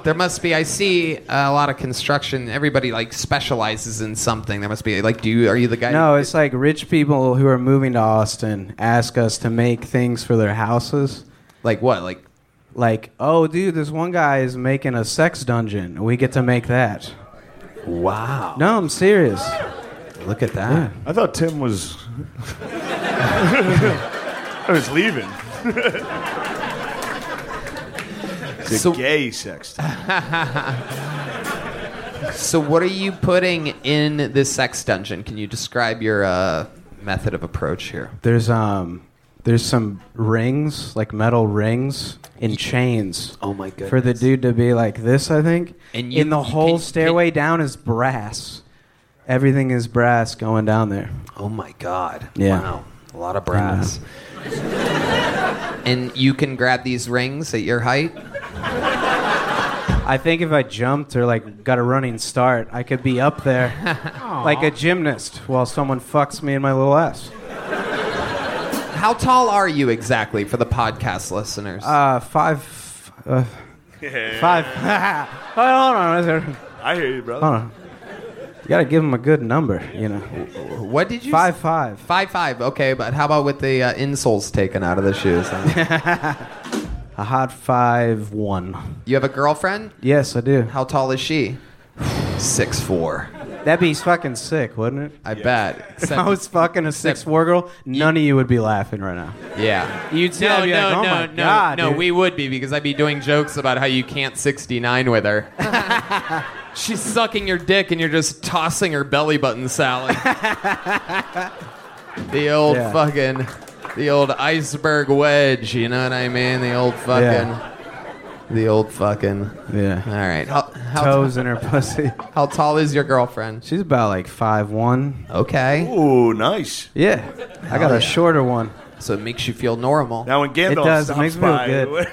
There must be... I see a lot of construction. Everybody, like, specializes in something. There must be... Like, do you... Are you the guy... No, who, it's like rich people who are moving to Austin ask us to make things for their houses. Like what? Like, like oh, dude, this one guy is making a sex dungeon. We get to make that. Wow. No, I'm serious. Look at that. I thought Tim was... I was leaving. It's so, a gay sex dungeon. So what are you putting in this sex dungeon? Can you describe your uh, method of approach here? There's um, there's some rings, like metal rings, and chains. Oh my goodness! For the dude to be like this, I think. And you, in the you whole can, stairway can, down is brass. Everything is brass going down there. Oh my god! Yeah. Wow, a lot of brass. And you can grab these rings at your height? I think if I jumped or like got a running start, I could be up there like a gymnast while someone fucks me in my little ass. How tall are you exactly for the podcast listeners? Uh, five. Uh, yeah. Five. Hold on. I hear you, brother. Hold on. You gotta give him a good number, you know. What did you? Five say? five. Five five. Okay, but how about with the uh, insoles taken out of the shoes? A hot five one. You have a girlfriend? Yes, I do. How tall is she? Six four. That'd be fucking sick, wouldn't it? I yeah. bet. If I was fucking a six four girl, none you, of you would be laughing right now. Yeah. You'd see no, that. Be no, like, oh no, my no, God, no. Dude. We would be because I'd be doing jokes about how you can't sixty-nine with her. She's sucking your dick and you're just tossing her belly button salad. The old yeah. fucking, the old iceberg wedge, you know what I mean? The old fucking, yeah. the old fucking. Yeah. All right. How, how Toes t- in her pussy. How tall is your girlfriend? She's about like five one. Okay. Ooh, nice. Yeah. Hell I got yeah. a shorter one. So it makes you feel normal. Now when Gandalf it does, stops it makes me feel good.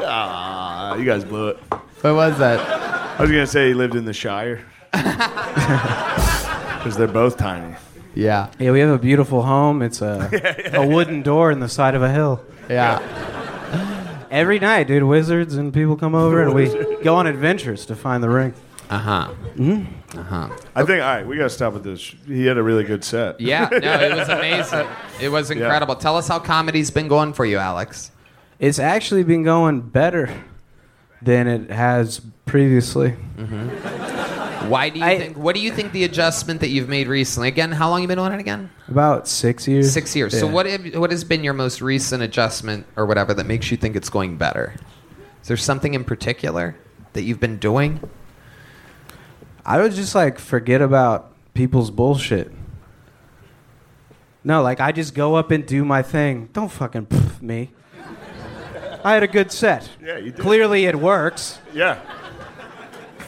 Aw, you guys blew it. What was that? I was going to say he lived in the Shire. Because they're both tiny. Yeah. Yeah, we have a beautiful home. It's a, yeah, yeah, a wooden yeah. door in the side of a hill. Yeah. yeah. Every night, dude, wizards and people come over and we go on adventures to find the ring. Uh-huh. Mm-hmm. Uh-huh. I think, all right, we got to stop with this. He had a really good set. Yeah, no, it was amazing. It was incredible. Yeah. Tell us how comedy's been going for you, Alex. It's actually been going better than it has previously. Mm-hmm. Why do you I, think? What do you think the adjustment that you've made recently? Again, how long have you been on it again? About six years. Six years. Yeah. So what? Have, what has been your most recent adjustment or whatever that makes you think it's going better? Is there something in particular that you've been doing? I would just like forget about people's bullshit. No, like I just go up and do my thing. Don't fucking pff me. I had a good set. Yeah, you did. Clearly it works. Yeah.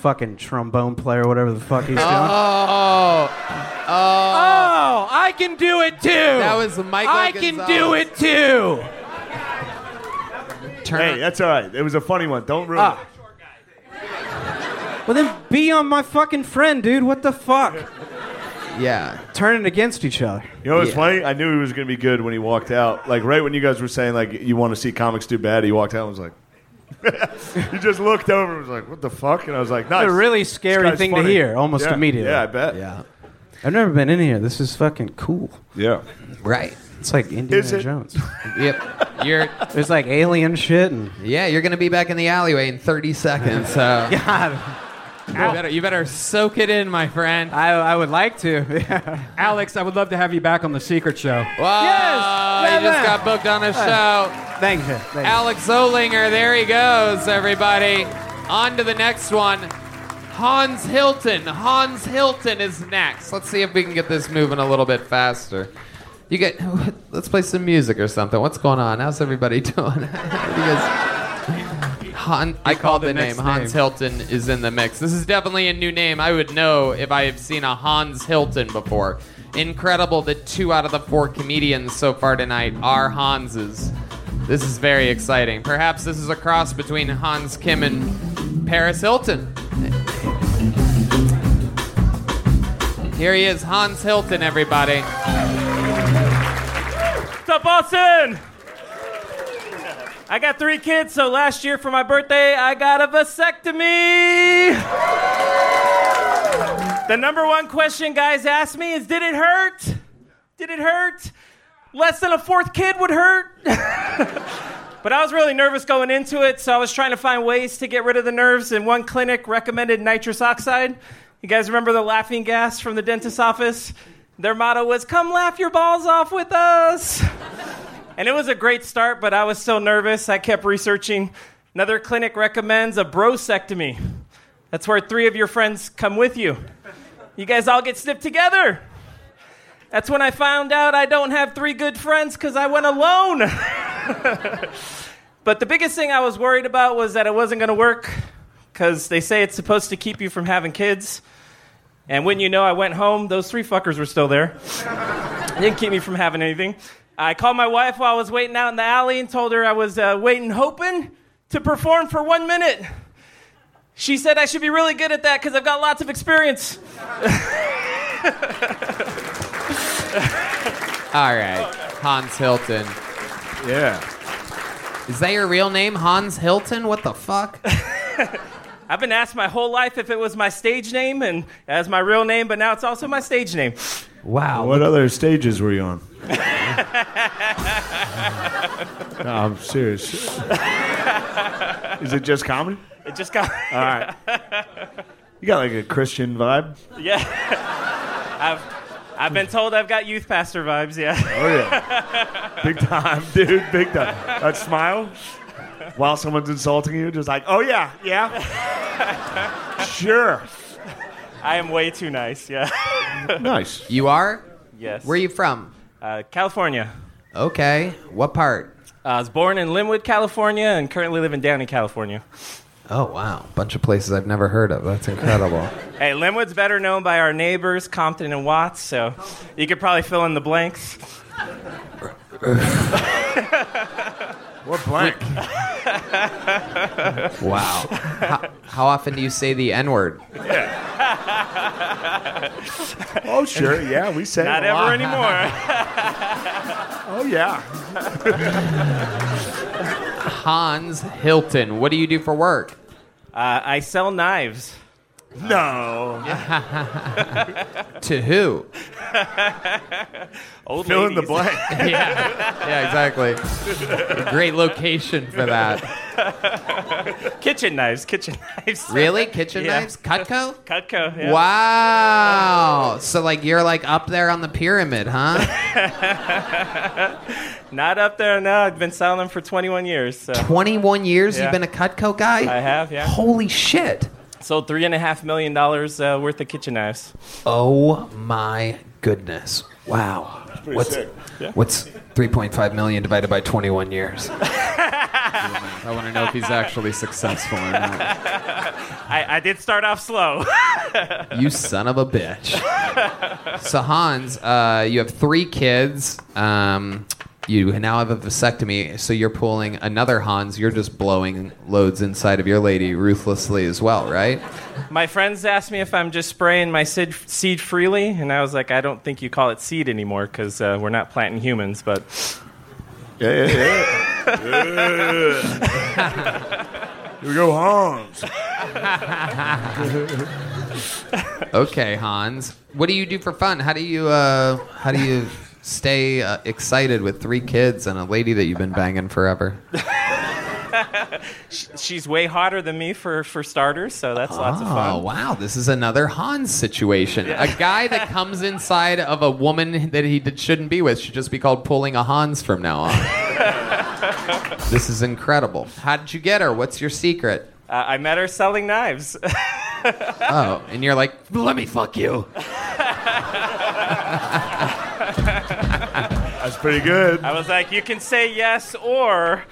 fucking trombone player, whatever the fuck he's doing. Oh, oh, oh! I can do it too. That was Michael I Gonzales. Can do it too. Turn hey, on. That's all right. It was a funny one. Don't ruin ah. it. Well, then be on my fucking friend, dude. What the fuck? Yeah. Turning against each other. You know what's yeah. funny? I knew he was going to be good when he walked out. Like, right when you guys were saying, like, you want to see comics do bad, he walked out and was like... He just looked over and was like, what the fuck? And I was like, nice. It's a really scary thing funny. To hear almost yeah. immediately. Yeah, I bet. Yeah. I've never been in here. This is fucking cool. Yeah. Right. It's like Indiana it? Jones. Yep. You're, there's like alien shit. And... Yeah, you're going to be back in the alleyway in thirty seconds. So. God. You better, you better soak it in, my friend. I, I would like to. Yeah. Alex, I would love to have you back on The Secret Show. Wow. Yes! Yeah, you man. Just got booked on the show. Thank you. Thank Alex you. Olinger, there he goes, everybody. On to the next one. Hans Hilton. Hans Hilton is next. Let's see if we can get this moving a little bit faster. You get. Let's play some music or something. What's going on? How's everybody doing? Because... Han, I called the, the name. name. Hans Hilton is in the mix. This is definitely a new name. I would know if I have seen a Hans Hilton before. Incredible that two out of the four comedians so far tonight are Hanses. This is very exciting. Perhaps this is a cross between Hans Kim and Paris Hilton. Here he is, Hans Hilton, everybody. What's up, Austin? I got three kids, so last year for my birthday, I got a vasectomy. The number one question guys ask me is, did it hurt? Did it hurt? Less than a fourth kid would hurt. But I was really nervous going into it, so I was trying to find ways to get rid of the nerves, and one clinic recommended nitrous oxide. You guys remember the laughing gas from the dentist's office? Their motto was, come laugh your balls off with us. And it was a great start, but I was so nervous, I kept researching. Another clinic recommends a brosectomy. That's where three of your friends come with you. You guys all get snipped together. That's when I found out I don't have three good friends because I went alone. But the biggest thing I was worried about was that it wasn't going to work because they say it's supposed to keep you from having kids. And wouldn't you know, I went home, those three fuckers were still there. It didn't keep me from having anything. I called my wife while I was waiting out in the alley and told her I was uh, waiting, hoping to perform for one minute. She said I should be really good at that because I've got lots of experience. All right, Hans Hilton. Yeah. Is that your real name, Hans Hilton? What the fuck? I've been asked my whole life if it was my stage name and as my real name, but now it's also my stage name. Wow. What other stages were you on? No, I'm serious. Is it just comedy? It just got. All right. You got like a Christian vibe? Yeah. I've I've been told I've got youth pastor vibes, yeah. Oh, yeah. Big time, dude. Big time. That smile while someone's insulting you, just like, oh, yeah, yeah. Sure. I am way too nice, yeah. Nice. You are? Yes. Where are you from? Uh, California. Okay. What part? Uh, I was born in Linwood, California, and currently live in Downey, California. Oh, wow. Bunch of places I've never heard of. That's incredible. Hey, Linwood's better known by our neighbors, Compton and Watts, so you could probably fill in the blanks. What blank? Wow. How, how often do you say the N-word? Yeah. Oh, sure. Yeah, we say not it a lot. Ever anymore. Oh, yeah. Hans Hilton, what do you do for work? Uh, I sell knives. No. To who? Old fill ladies. In the blank. Yeah. Yeah, exactly. Great location for that. Kitchen knives, kitchen knives. Really? Kitchen yeah. knives? Cutco? Cutco, yeah. Wow. So, like, you're, like, up there on the pyramid, huh? Not up there now. I've been selling them for twenty-one years. So. twenty-one years? Yeah. You've been a Cutco guy? I have, yeah. Holy shit. Sold three and a half million dollars uh, worth of kitchen knives. Oh my goodness! Wow. That's pretty sick. Yeah. What's three point five million divided by twenty-one years? I want to know if he's actually successful or not. I, I did start off slow. You son of a bitch. So Hans, uh, you have three kids. Um, you now have a vasectomy, so you're pulling another Hans. You're just blowing loads inside of your lady ruthlessly as well, right? My friends asked me if I'm just spraying my seed, seed freely, and I was like, I don't think you call it seed anymore because uh, we're not planting humans, but... Yeah, yeah, yeah. yeah. Here we go, Hans. Okay, Hans. What do you do for fun? How do you uh, how do you stay uh, excited with three kids and a lady that you've been banging forever? She's way hotter than me for, for starters, so that's oh, lots of fun. Oh wow, this is another Hans situation. Yeah. A guy that comes inside of a woman that he did, shouldn't be with should just be called pulling a Hans from now on. This is incredible. How did you get her? What's your secret? Uh, I met her selling knives. Oh, and you're like, let me fuck you. That's pretty good. I was like, you can say yes or...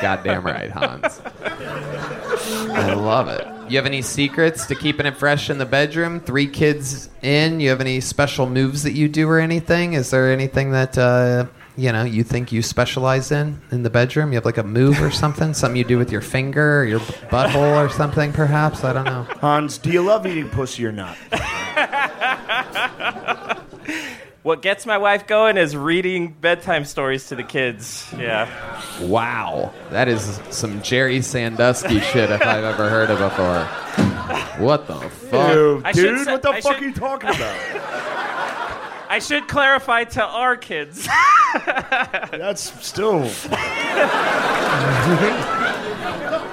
Goddamn right, Hans. I love it. You have any secrets to keeping it fresh in the bedroom? Three kids in? You have any special moves that you do or anything? Is there anything that uh, you know you think you specialize in in the bedroom? You have like a move or something? Something you do with your finger or your butthole or something perhaps? I don't know. Hans, do you love eating pussy or not? What gets my wife going is reading bedtime stories to the kids. Yeah. Wow. That is some Jerry Sandusky shit if I've ever heard of before. What the fuck? Ew, dude, what the I fuck should... are you talking about? I should clarify to our kids. That's still...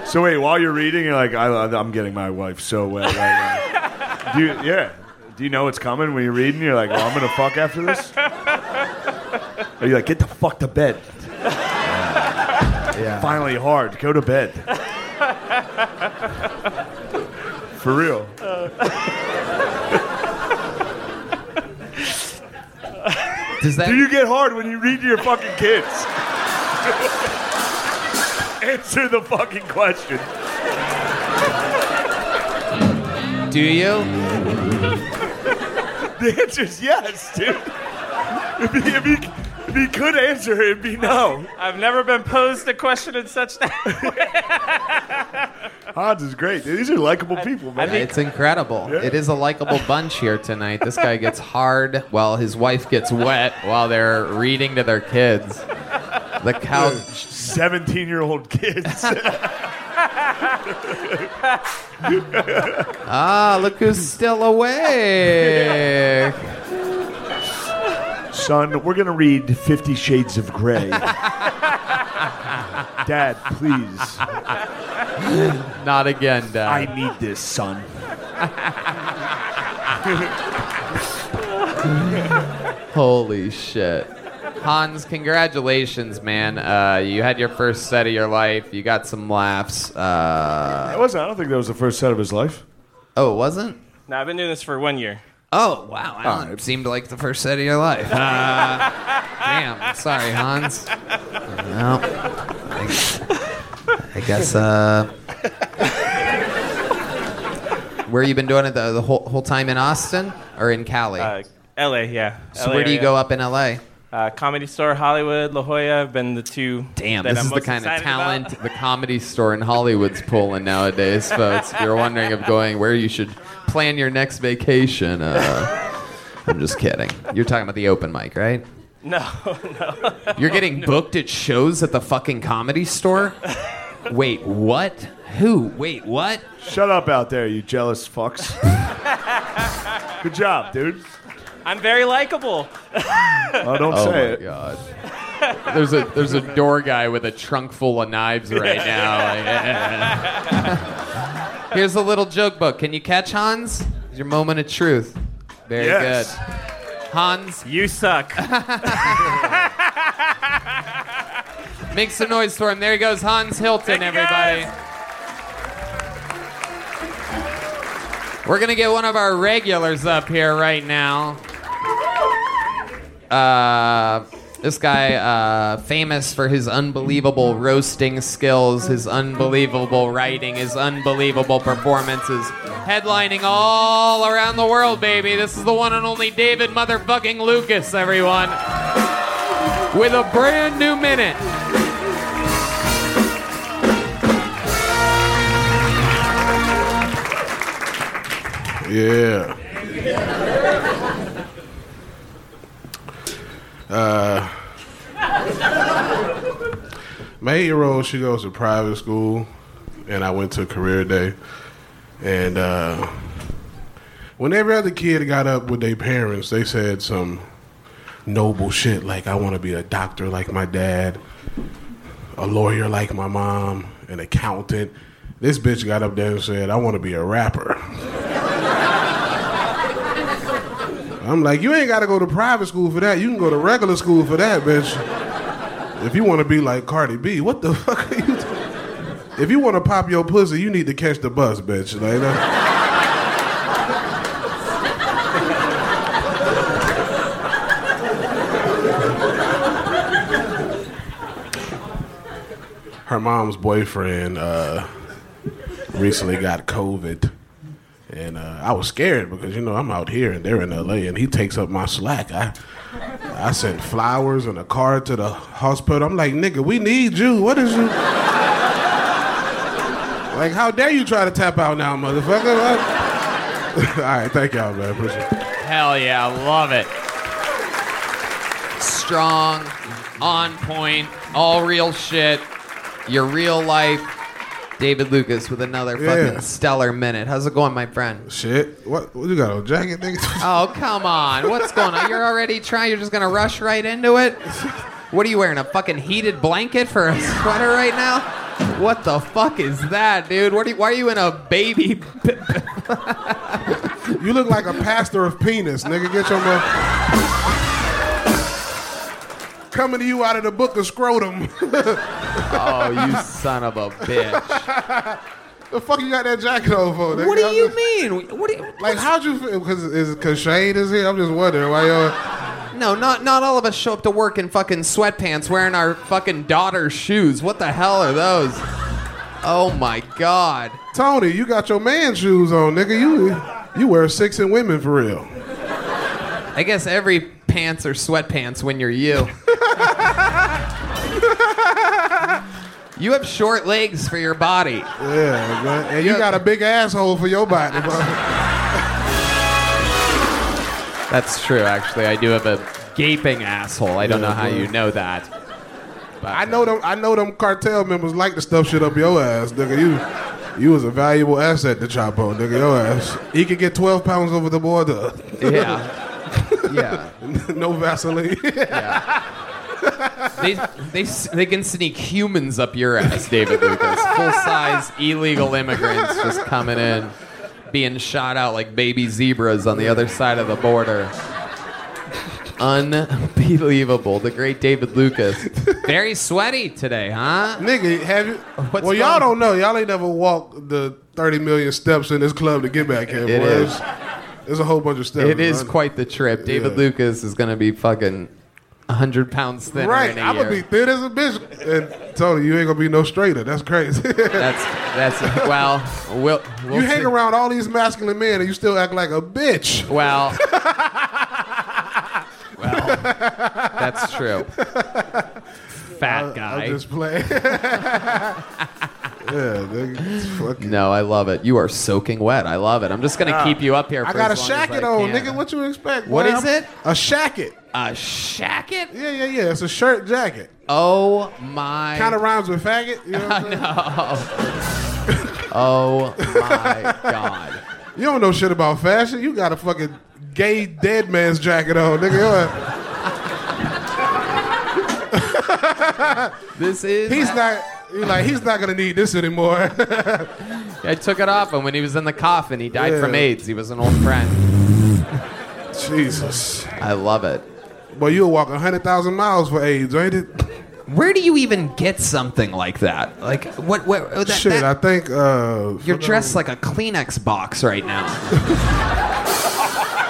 So wait, while you're reading, you're like, I, I'm getting my wife so wet right now. Do you, yeah. Do you know what's coming when you're reading? You're like, well, I'm going to fuck after this? Or you're like, get the fuck to bed. Yeah. Yeah. Finally hard. Go to bed. For real. Uh. Does that... Do you get hard when you read to your fucking kids? Answer the fucking question. Do you? The answer's yes, dude. If he, if, he, if he could answer it, it'd be no. I've never been posed a question in such that way. Hans is great. These are likable people, man. I think, it's incredible. Yeah. It is a likable bunch here tonight. This guy gets hard while his wife gets wet while they're reading to their kids. The couch. seventeen-year-old kids. Ah, look who's still awake. Son, we're going to read Fifty Shades of Grey. Dad, please. Not again, Dad. I need this, son. Holy shit. Hans, congratulations, man. Uh, you had your first set of your life. You got some laughs. Uh, it wasn't. I don't think that was the first set of his life. Oh, it wasn't? No, I've been doing this for one year. Oh, wow. That right. Seemed like the first set of your life. Uh, damn. Sorry, Hans. No. I guess... Uh, where you been doing it the, the whole, whole time in Austin or in Cali? Uh, L A, yeah. So L A where do you go up in L A? Uh, Comedy Store, Hollywood, La Jolla have been the two. Damn, that this I'm is most the kind of talent about. The Comedy Store in Hollywood's pulling nowadays, folks. If you're wondering of going where you should plan your next vacation, uh, I'm just kidding. You're talking about the open mic, right? No, no. You're getting no. booked at shows at the fucking Comedy Store? Wait, what? Who? Wait, what? Shut up out there, you jealous fucks. Good job, dude. I'm very likable. Oh, don't oh say it. Oh, my God. There's a, there's a door guy with a trunk full of knives right now. Like, yeah. Here's a little joke book. Can you catch Hans? Your moment of truth. Very yes. good. Hans. You suck. Make some noise for him. There he goes. Hans Hilton, everybody. We're going to get one of our regulars up here right now. Uh, This guy, uh, famous for his unbelievable roasting skills, his unbelievable writing, his unbelievable performances, headlining all around the world, baby. This is the one and only David motherfucking Lucas, everyone, with a brand new minute. Yeah. Uh, my eight-year-old, she goes to private school, and I went to career day. And uh, when every other kid got up with their parents, they said some noble shit like, I want to be a doctor like my dad, a lawyer like my mom, an accountant. This bitch got up there and said, I want to be a rapper. I'm like, you ain't got to go to private school for that. You can go to regular school for that, bitch. If you want to be like Cardi B, what the fuck are you doing? If you want to pop your pussy, you need to catch the bus, bitch. Like, uh... Her mom's boyfriend uh, recently got COVID. And uh, I was scared because, you know, I'm out here and they're in L A and he takes up my slack. I I sent flowers and a card to the hospital. I'm like, nigga, we need you. What is you? Like, how dare you try to tap out now, motherfucker? All right, thank y'all, man. Appreciate it. Hell yeah, I love it. Strong, on point, all real shit, your real life. David Lucas with another yeah. fucking stellar minute. How's it going, my friend? Shit. What, what you got on jacket, nigga? Oh, come on. What's going on? You're already trying. You're just going to rush right into it? What are you wearing? A fucking heated blanket for a sweater right now? What the fuck is that, dude? What are you, why are you in a baby? You look like a pastor of penis, nigga. Get your mother. Coming to you out of the book of scrotum. Oh, you son of a bitch. The fuck you got that jacket on for? Nigga? What do you just, mean? What do you, like, how'd you feel? Because cause Shane is here? I'm just wondering why y'all... No, not not all of us show up to work in fucking sweatpants wearing our fucking daughter's shoes. What the hell are those? Oh, my God. Tony, you got your man shoes on, nigga. You, you wear six and women for real. I guess every pants are sweatpants when you're you. You have short legs for your body. Yeah, man. And you got a big asshole for your body. Bro. That's true, actually. I do have a gaping asshole. I don't yeah, know how bro. you know that. But I know them. I know them cartel members like to stuff shit up your ass, nigga. You, you was a valuable asset to chop on, nigga. Your ass. He could get twelve pounds over the border. Yeah. Yeah. No Vaseline. Yeah. They, they they can sneak humans up your ass, David Lucas. Full-size illegal immigrants just coming in, being shot out like baby zebras on the other side of the border. Unbelievable. The great David Lucas. Very sweaty today, huh? Nigga, have you... What's well, y'all don't know. Y'all ain't never walked the thirty million steps in this club to get back here, boys. There's a whole bunch of steps. It is right? Quite the trip. David yeah. Lucas is going to be fucking... one hundred pounds thinner right. in a I'm year. Right, I'm going to be thin as a bitch. And Tony, you ain't going to be no straighter. That's crazy. that's, that's, well, we'll, we'll You see. Hang around all these masculine men and you still act like a bitch. Well, well, that's true. Fat guy. I, I'm just playing. Yeah, nigga, fucking... No, I love it. You are soaking wet. I love it. I'm just going to keep you up here for I got a shacket on, can. Nigga. What you expect? What wow. is it? A shacket. A shacket? Yeah, yeah, yeah. It's a shirt jacket. Oh, my. Kind of rhymes with faggot. You know what I'm no. Oh, my God. You don't know shit about fashion. You got a fucking gay dead man's jacket on, nigga. This is... He's not... You're like, he's not going to need this anymore. I took it off him when he was in the coffin. He died yeah. from AIDS. He was an old friend. Jesus. I love it. Boy, you'll walk one hundred thousand miles for AIDS, ain't it? Where do you even get something like that? Like, what? what that, Shit, that, I think... Uh, you're dressed like a Kleenex box right now.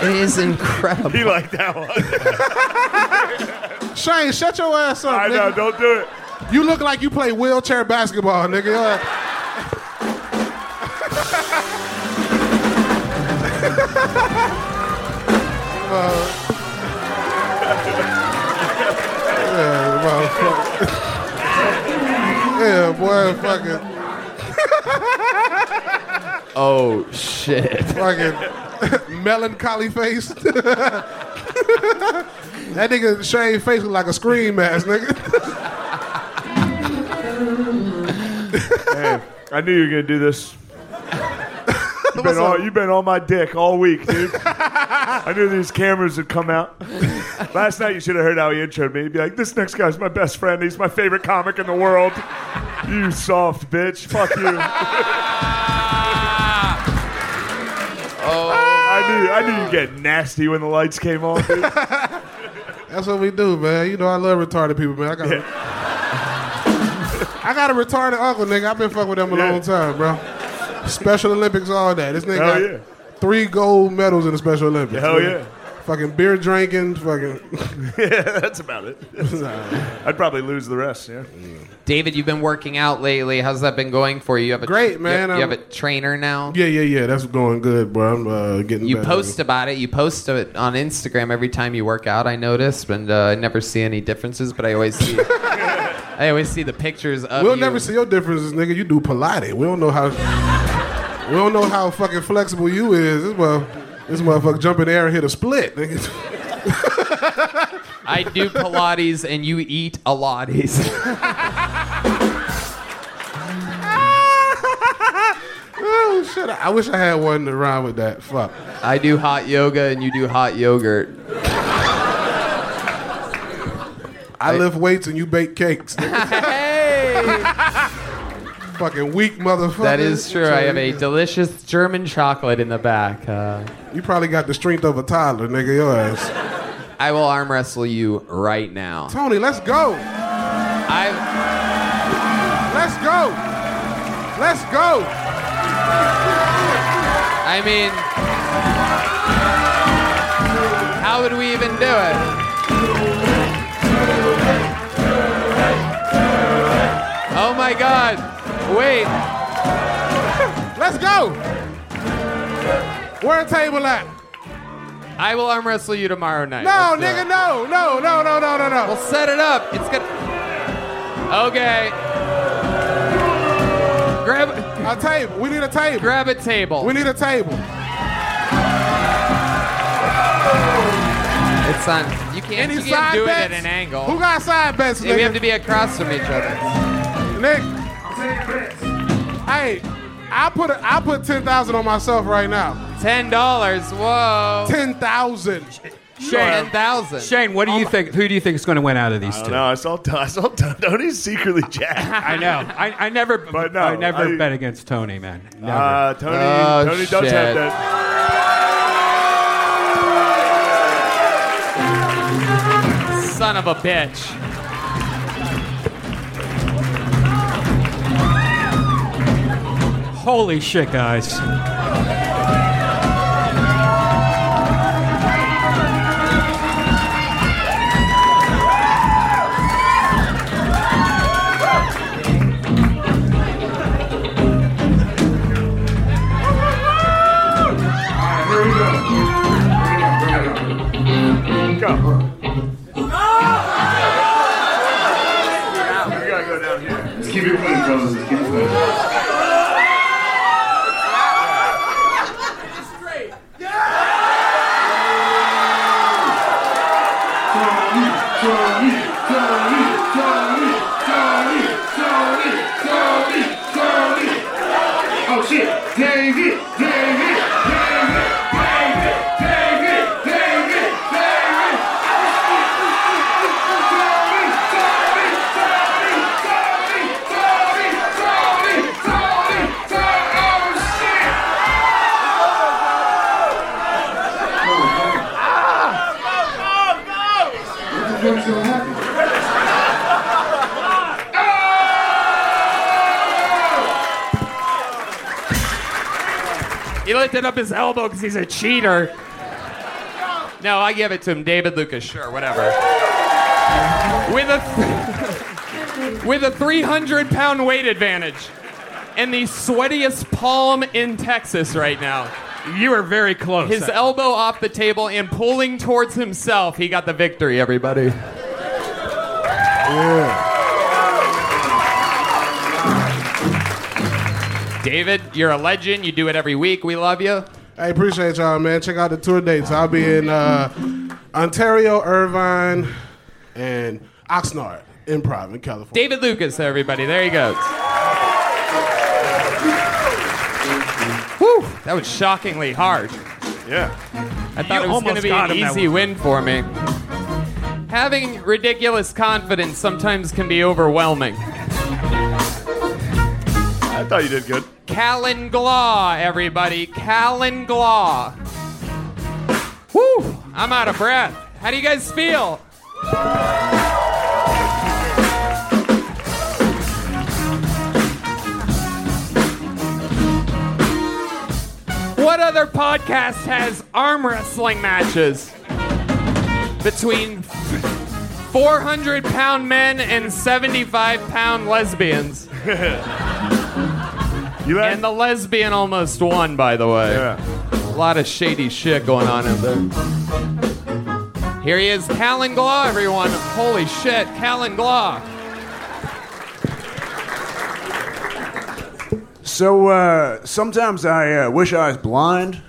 It is incredible. He liked that one. Shane, shut your ass up, I nigga. I know, don't do it. You look like you play wheelchair basketball, nigga. You're like... uh... yeah, motherfucker. Yeah, boy, fucking... Oh, shit. Fucking melancholy face. That nigga Shane face look like a scream mask, nigga. Man, I knew you were going to do this. You've been, all, you've been on my dick all week, dude. I knew these cameras would come out. Last night you should have heard how he intro'd me. He'd be like, this next guy's my best friend. He's my favorite comic in the world. You soft bitch. Fuck you. Oh, I knew, I knew you'd get nasty when the lights came on, dude. That's what we do, man. You know I love retarded people, man. I got, yeah. a, I got a retarded uncle, nigga. I've been fucking with them a yeah. long time, bro. Special Olympics, all that. This nigga hell got yeah. three gold medals in the Special Olympics. Hell nigga. yeah. Fucking beer drinking, fucking... yeah, that's about it. I'd probably lose the rest, yeah. Mm. David, you've been working out lately. How's that been going for you? You have a, Great, man. You have, you have a trainer now? Yeah, yeah, yeah. That's going good, bro. I'm uh, getting You better. post about it. You post it on Instagram every time you work out, I noticed. And uh, I never see any differences, but I always see I always see the pictures of We'll you. never see your differences, nigga. You do Pilates. We don't know how We don't know how fucking flexible you is. This motherfucker, this motherfucker jump in the air and hit a split, nigga. I do Pilates and you eat a Pilates. Oh, shit. I wish I had one to rhyme with that. Fuck. I do hot yoga and you do hot yogurt. I lift weights and you bake cakes. Hey! Fucking weak motherfucker. That is true. I have a delicious German chocolate in the back. Uh, you probably got the strength of a toddler, nigga. Your ass. I will arm wrestle you right now. Tony, let's go. I. Let's go. Let's go. I mean, how would we even do it? Oh my God. Wait. Let's go. Where a table at? I will arm wrestle you tomorrow night. No, nigga, it. no, no, no, no, no, no, no. We'll set it up. It's good. Okay. Grab a table. We need a table. Grab a table. We need a table. It's on. You can't, you can't do bets? it at an angle. Who got side bets, nigga? We have to be across from each other. Nick. Hey, I put a, I put ten thousand on myself right now. Ten dollars, whoa. Ten thousand. Shane, ten thousand. Shane, what do you oh think? Who do you think is going to win out of these I don't two? No, I saw Tony's secretly jacked. I know. I, I never, but no, I never I, bet against Tony, man. Never. Uh, Tony, oh, Tony shit. does have that. Son of a bitch. Holy shit, guys. Go. No! Wow. You gotta go down here. Just keep your footing, brothers. Just keep your footing. Straight. Yeah! Oh shit, David, David, David. He lifted up his elbow because he's a cheater. No, I give it to him. David Lucas, sure, whatever. with a th- with a three hundred pound weight advantage and the sweatiest palm in Texas right now. You are very close. His elbow off the table and pulling towards himself, he got the victory, everybody. Yeah. David, you're a legend. You do it every week. We love you. I appreciate y'all, man. Check out the tour dates. I'll be in uh, Ontario, Irvine, and Oxnard Improv in California. David Lucas, everybody. There he goes. Whew, that was shockingly hard. Yeah. I thought you it was going to be an easy win for me. Having ridiculous confidence sometimes can be overwhelming. I thought you did good. Callan Glaw, everybody. Callan Glaw. Woo! I'm out of breath. How do you guys feel? What other podcast has arm wrestling matches between four hundred pound men and seventy-five pound lesbians? And the lesbian almost won, by the way. Yeah. A lot of shady shit going on in there. Here he is, Callan Glaw, everyone. Holy shit, Callan Glaw. So uh, sometimes I uh, wish I was blind,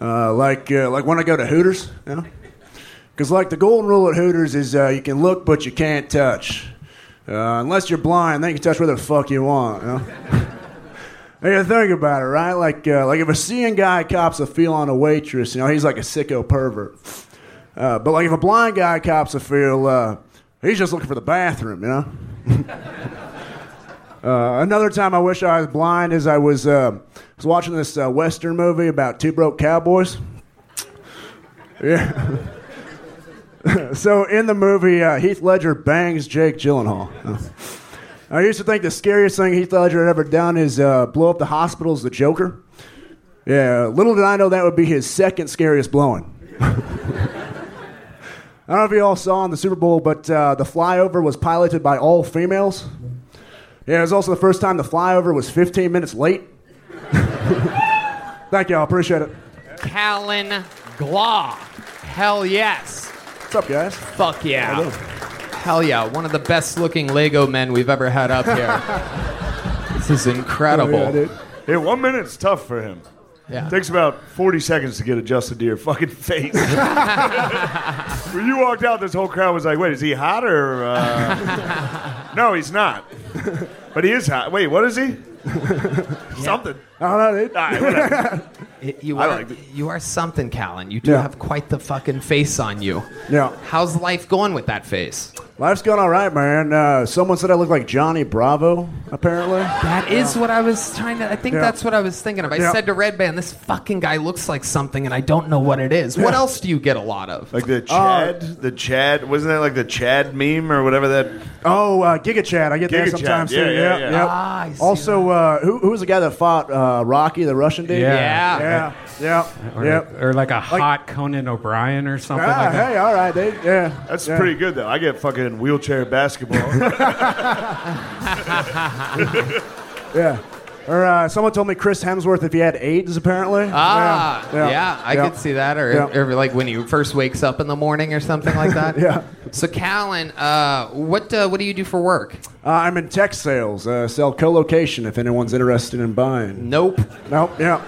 uh, like uh, like when I go to Hooters, you know? Because like the golden rule at Hooters is uh, you can look but you can't touch. Uh, unless you're blind, then you can touch whatever the fuck you want, you know? I gotta think about it, right? Like, uh, like if a seeing guy cops a feel on a waitress, you know, he's like a sicko pervert. Uh, but like if a blind guy cops a feel, uh, he's just looking for the bathroom, you know? uh, another time I wish I was blind is I was uh, was watching this uh, Western movie about two broke cowboys. Yeah. So in the movie, uh, Heath Ledger bangs Jake Gyllenhaal. Uh, I used to think the scariest thing Heath Ledger had ever done is uh, blow up the hospital as the Joker. Yeah, little did I know that would be his second scariest blowing. I don't know if you all saw in the Super Bowl, but uh, the flyover was piloted by all females. Yeah, it was also the first time the flyover was fifteen minutes late. Thank y'all, appreciate it. Callan Glaw. Hell yes. What's up, guys? Fuck yeah. Hello. Hell yeah, one of the best-looking Lego men we've ever had up here. This is incredible. Oh, yeah, hey, one minute's tough for him. Yeah. It takes about forty seconds to get adjusted to your fucking face. When you walked out, this whole crowd was like, wait, is he hot or... Uh... No, he's not. But he is hot. Wait, what is he? Something. I don't know, dude. All right, whatever. It, you, are, like you are something, Callan. You do yeah. have quite the fucking face on you. Yeah. How's life going with that face? Life's going all right, man. Uh, someone said I look like Johnny Bravo, apparently. That yeah. is what I was trying to... I think yeah. that's what I was thinking of. I yeah. said to Redband, this fucking guy looks like something, and I don't know what it is. Yeah. What else do you get a lot of? Like the Chad? Uh, the Chad? Wasn't that like the Chad meme or whatever that... Oh, uh, Giga Chad. I get Giga that sometimes. Yeah, too. Yeah, yeah. yeah. yeah. Ah, I see also, uh, who, who was the guy that fought uh, Rocky, the Russian dude? Yeah. yeah. yeah. Yeah, yeah, or, yeah. Or like a hot like, Conan O'Brien or something ah, like that. Hey, all right, dude. Yeah, that's yeah. pretty good though. I get fucking wheelchair basketball. yeah. Or uh, someone told me Chris Hemsworth if he had AIDS apparently. Ah, yeah, yeah. yeah I yeah. could see that. Or, yeah. or like when he first wakes up in the morning or something like that. yeah. So Callan, uh, what uh, what do you do for work? Uh, I'm in tech sales. Uh, sell co-location if anyone's interested in buying. Nope. Nope. Yeah.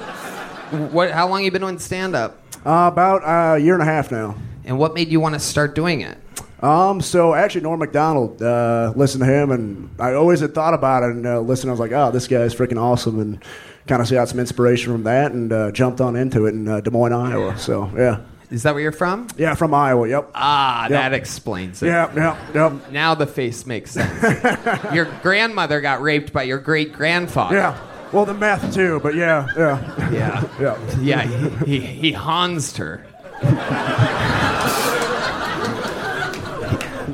What? How long have you been doing stand-up? Uh, about uh, a year and a half now. And what made you want to start doing it? Um, so actually, Norm Macdonald, uh, listened to him, and I always had thought about it, and uh, listened, I was like, oh, this guy is freaking awesome, and kind of got some inspiration from that, and uh, jumped on into it in uh, Des Moines, Iowa, yeah. so yeah. Is that where you're from? Yeah, from Iowa, yep. Ah, yep. That explains it. Yep, yep, yep. Now the face makes sense. Your grandmother got raped by your great-grandfather. Yeah. Well, the meth, too, but yeah, yeah. Yeah. yeah. yeah he, he, he Hansed her.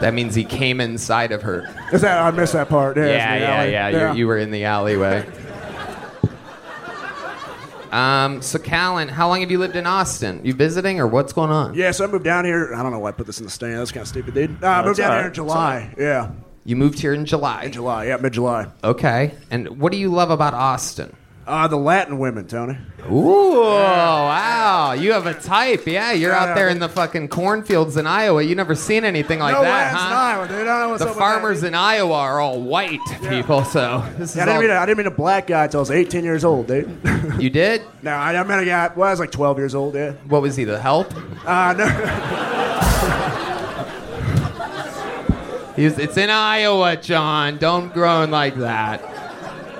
That means he came inside of her. Is that, I missed that part. Yeah, yeah, yeah, yeah. yeah. You were in the alleyway. Um, so, Callan, how long have you lived in Austin? You visiting, or what's going on? Yeah, so I moved down here. I don't know why I put this in the stand. That's kind of stupid, dude. Uh, I moved down right. here in July. Yeah. You moved here in July? In July, yeah, mid-July. Okay. And what do you love about Austin? Uh, the Latin women, Tony. Ooh, wow. You have a type, yeah. You're yeah, out there in the fucking cornfields in Iowa. You never seen anything like no that, huh? No, Iowa, dude. I don't know what's the up farmers in Iowa are all white yeah. people, so... This yeah, is I, didn't all... meet a, I didn't meet a black guy until I was eighteen years old, dude. You did? No, I, I met a guy... Well, I was like twelve years old, yeah. What was he, the help? Uh, no. he was, it's in Iowa, John. Don't groan like that.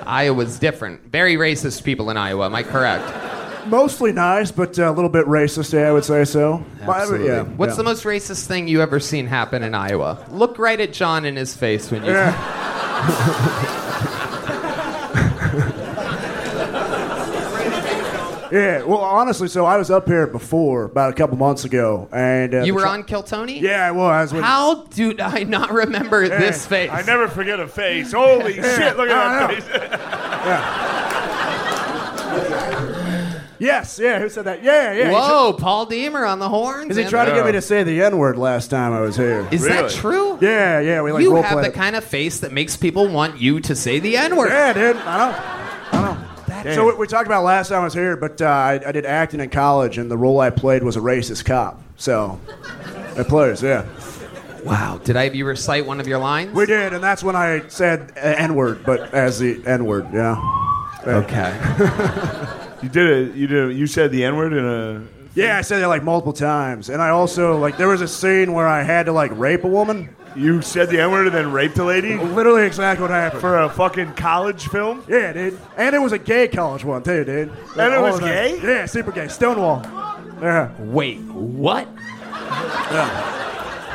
Iowa's different. Very racist people in Iowa. Am I correct? Mostly nice, but a little bit racist, yeah, I would say so. Absolutely. But, yeah, What's yeah. the most racist thing you ever seen happen in Iowa? Look right at John in his face when you... Yeah, yeah well, honestly, so I was up here before, about a couple months ago, and... Uh, you were tr- on Kill Tony? Yeah, I was. When... How do I not remember yeah. this face? I never forget a face. Holy yeah. shit, look at I that know. face. Yeah. Yes, yeah, who said that? Yeah, yeah. Whoa, said, Paul Deemer on the horns. Because he tried yeah. to get me to say the N-word last time I was here. Is really? that true? Yeah, yeah. We like You have the it. kind of face that makes people want you to say the N-word. Yeah, dude. I don't, I don't. That's so we, we talked about last time I was here, but uh, I, I did acting in college, and the role I played was a racist cop. So, it plays, yeah. Wow, did I have you recite one of your lines? We did, and that's when I said uh, N-word, but as the N-word, yeah. Okay. you did it. You did. A, you said the N-word in a. Thing? Yeah, I said it like multiple times, and I also like there was a scene where I had to like rape a woman. You said the N-word and then raped a lady? Literally exactly what happened. For a fucking college film? Yeah, dude. And it was a gay college one too, dude. Like, and it was gay? That. Yeah, super gay. Stonewall. Yeah. Wait, what? Yeah.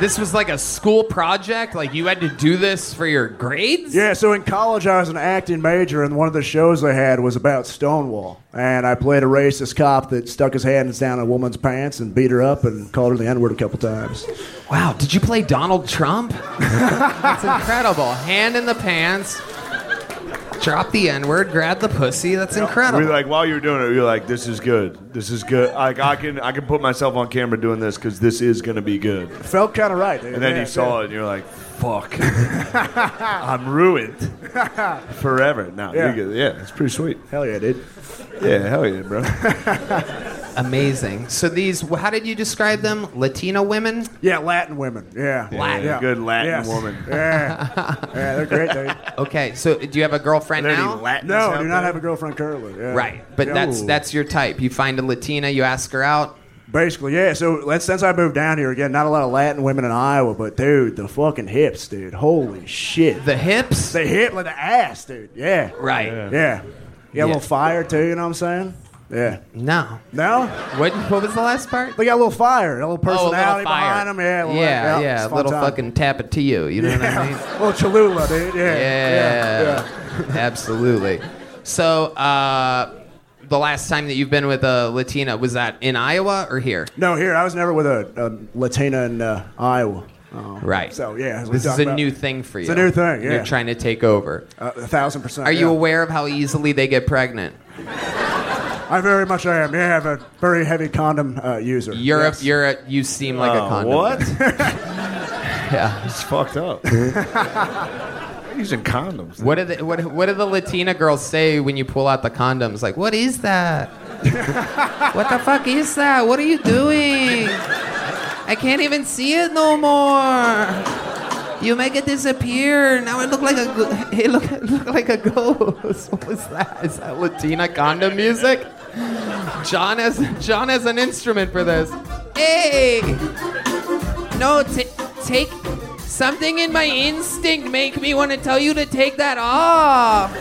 This was like a school project? Like you had to do this for your grades? Yeah, so in college I was an acting major and one of the shows I had was about Stonewall. And I played a racist cop that stuck his hands down a woman's pants and beat her up and called her the N-word a couple times. Wow, did you play Donald Trump? That's incredible. Hand in the pants. Drop the N-word, grab the pussy. That's incredible. We're like, while you were doing it, you're like, this is good. This is good. Like, I can I can put myself on camera doing this because this is going to be good. It felt kind of right. Dude. And then yeah, you saw yeah. it, and you're like, fuck. I'm ruined forever. No, yeah. You're good. Yeah, it's pretty sweet. Hell yeah, dude. Yeah, hell yeah, bro. Amazing. So these, how did you describe them? Latino women? Yeah, Latin women. Yeah. Latin. Yeah. Good Latin yes. woman. Yeah. Yeah, they're great, dude. Okay, so do you have a girlfriend now? No, I do not there? have a girlfriend currently. Yeah. Right, but Yo. that's that's your type. You find a Latina, you ask her out? Basically, yeah. So since I moved down here, again, not a lot of Latin women in Iowa, but, dude, the fucking hips, dude. Holy shit. The hips? The hip, like the ass, dude. Yeah. Right. Yeah. yeah. You got yeah. a little fire, too, you know what I'm saying? Yeah. No. No? What What was the last part? They got a little fire, a little personality oh, a little behind them. Yeah, a little, yeah, yeah, yeah. A little time. fucking Tapatio, you know yeah. what I mean? A little Cholula, dude. Yeah. Yeah. yeah. yeah. Absolutely. So, uh... the last time that you've been with a Latina, was that in Iowa or here? No, here. I was never with a, a Latina in uh, Iowa. Uh, right. So, yeah. This is a about. new thing for you. It's a new thing, yeah. You're trying to take over. Uh, a thousand percent. Are yeah. you aware of how easily they get pregnant? I very much am. Yeah, I'm a very heavy condom uh, user. You're yes. a, you're a, you seem like uh, a condom. What? yeah. It's fucked up. Using condoms. What do the what, what do the Latina girls say when you pull out the condoms? Like, what is that? What the fuck is that? What are you doing? I can't even see it no more. You make it disappear. Now I look like a it look, look like a ghost. What was that? Is that Latina condom music? John has John has an instrument for this. Hey, no, t- take. Something in my instinct make me want to tell you to take that off.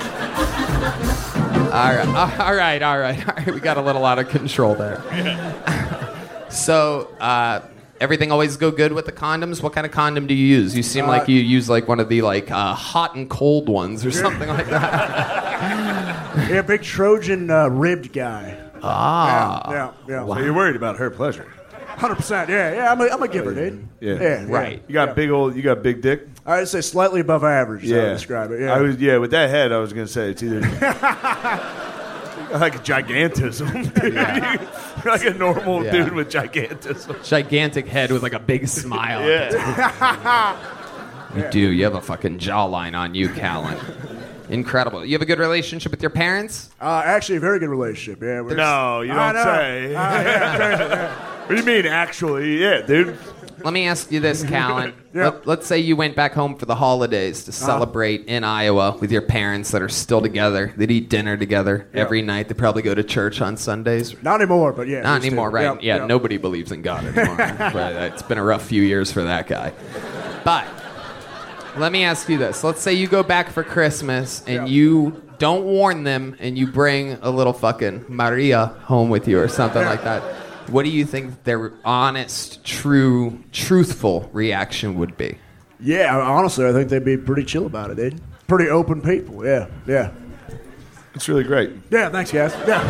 All right, all right, all right, all right. We got a little out of control there. Yeah. So, uh, everything always go good with the condoms? What kind of condom do you use? You seem uh, like you use like one of the like uh, hot and cold ones or something like that. Yeah, big Trojan uh, ribbed guy. Ah. Yeah, yeah. yeah. Wow. So you're worried about her pleasure. one hundred percent, yeah, yeah, I'm a, I'm a giver, dude. Yeah, yeah right. Yeah. You got yeah. big old, you got big dick? I would say slightly above average, yeah. is how I would describe it. Yeah. I was, yeah, with that head, I was going to say it's either... Like a gigantism. Yeah. Like a normal yeah. dude with gigantism. Gigantic head with like a big smile. Yeah. You do. You have a fucking jawline on you, Callan. Incredible. You have a good relationship with your parents? Uh, actually, a very good relationship. Yeah. We're no, you don't say. Uh, yeah. What do you mean, actually? Yeah, dude. Let me ask you this, Callan. Yeah. Let, let's say you went back home for the holidays to celebrate uh-huh. in Iowa with your parents that are still together. They'd eat dinner together yeah. every night. They probably go to church on Sundays. Not anymore, but yeah. Not anymore, still. Right? Yep, yeah, yep. Nobody believes in God anymore. But it's been a rough few years for that guy. But let me ask you this. Let's say you go back for Christmas and yep. you don't warn them and you bring a little fucking Maria home with you or something yeah. like that. What do you think their honest, true, truthful reaction would be? Yeah, honestly, I think they'd be pretty chill about it, dude. Pretty open people, yeah, yeah. It's really great. Yeah, thanks, guys. Yeah.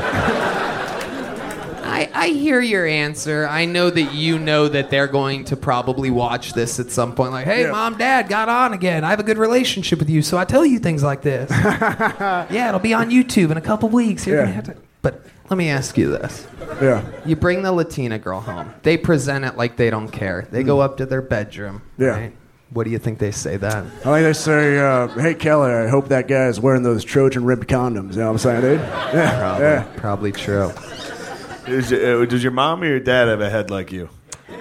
I, I hear your answer. I know that you know that they're going to probably watch this at some point. Like, hey, yeah. Mom, Dad, got on again. I have a good relationship with you, so I tell you things like this. Yeah, it'll be on YouTube in a couple weeks. You're yeah. going to have to... But let me ask you this. Yeah. You bring the Latina girl home. They present it like they don't care. They mm. go up to their bedroom. Yeah. Right? What do you think they say then? I think they say, uh, hey, Kelly, I hope that guy is wearing those Trojan-ribbed condoms. You know what I'm saying, dude? Yeah. Probably, yeah. probably true. Is, uh, does your mom or your dad have a head like you?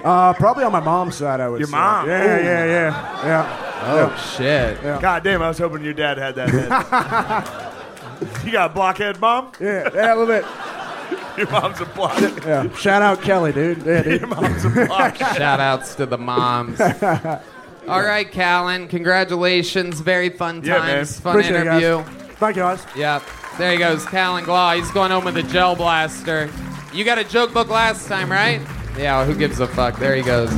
Uh, probably on my mom's side, I would your say. Your mom? Yeah, Ooh. yeah, yeah. yeah. Oh, yeah. shit. Yeah. God damn, I was hoping your dad had that head. You got a blockhead mom? Yeah, yeah, a little bit. Your mom's a blockhead. Yeah. Shout out Kelly, dude. Yeah, dude. Your mom's a blockhead. Shout outs to the moms. All right, Callan, congratulations. Very fun times. Yeah, man. Fun Appreciate interview. It, guys. Thank you, guys. Yeah. There he goes, Callan Glaw. He's going home with a Gel Blaster. You got a joke book last time, right? Yeah, who gives a fuck? There he goes.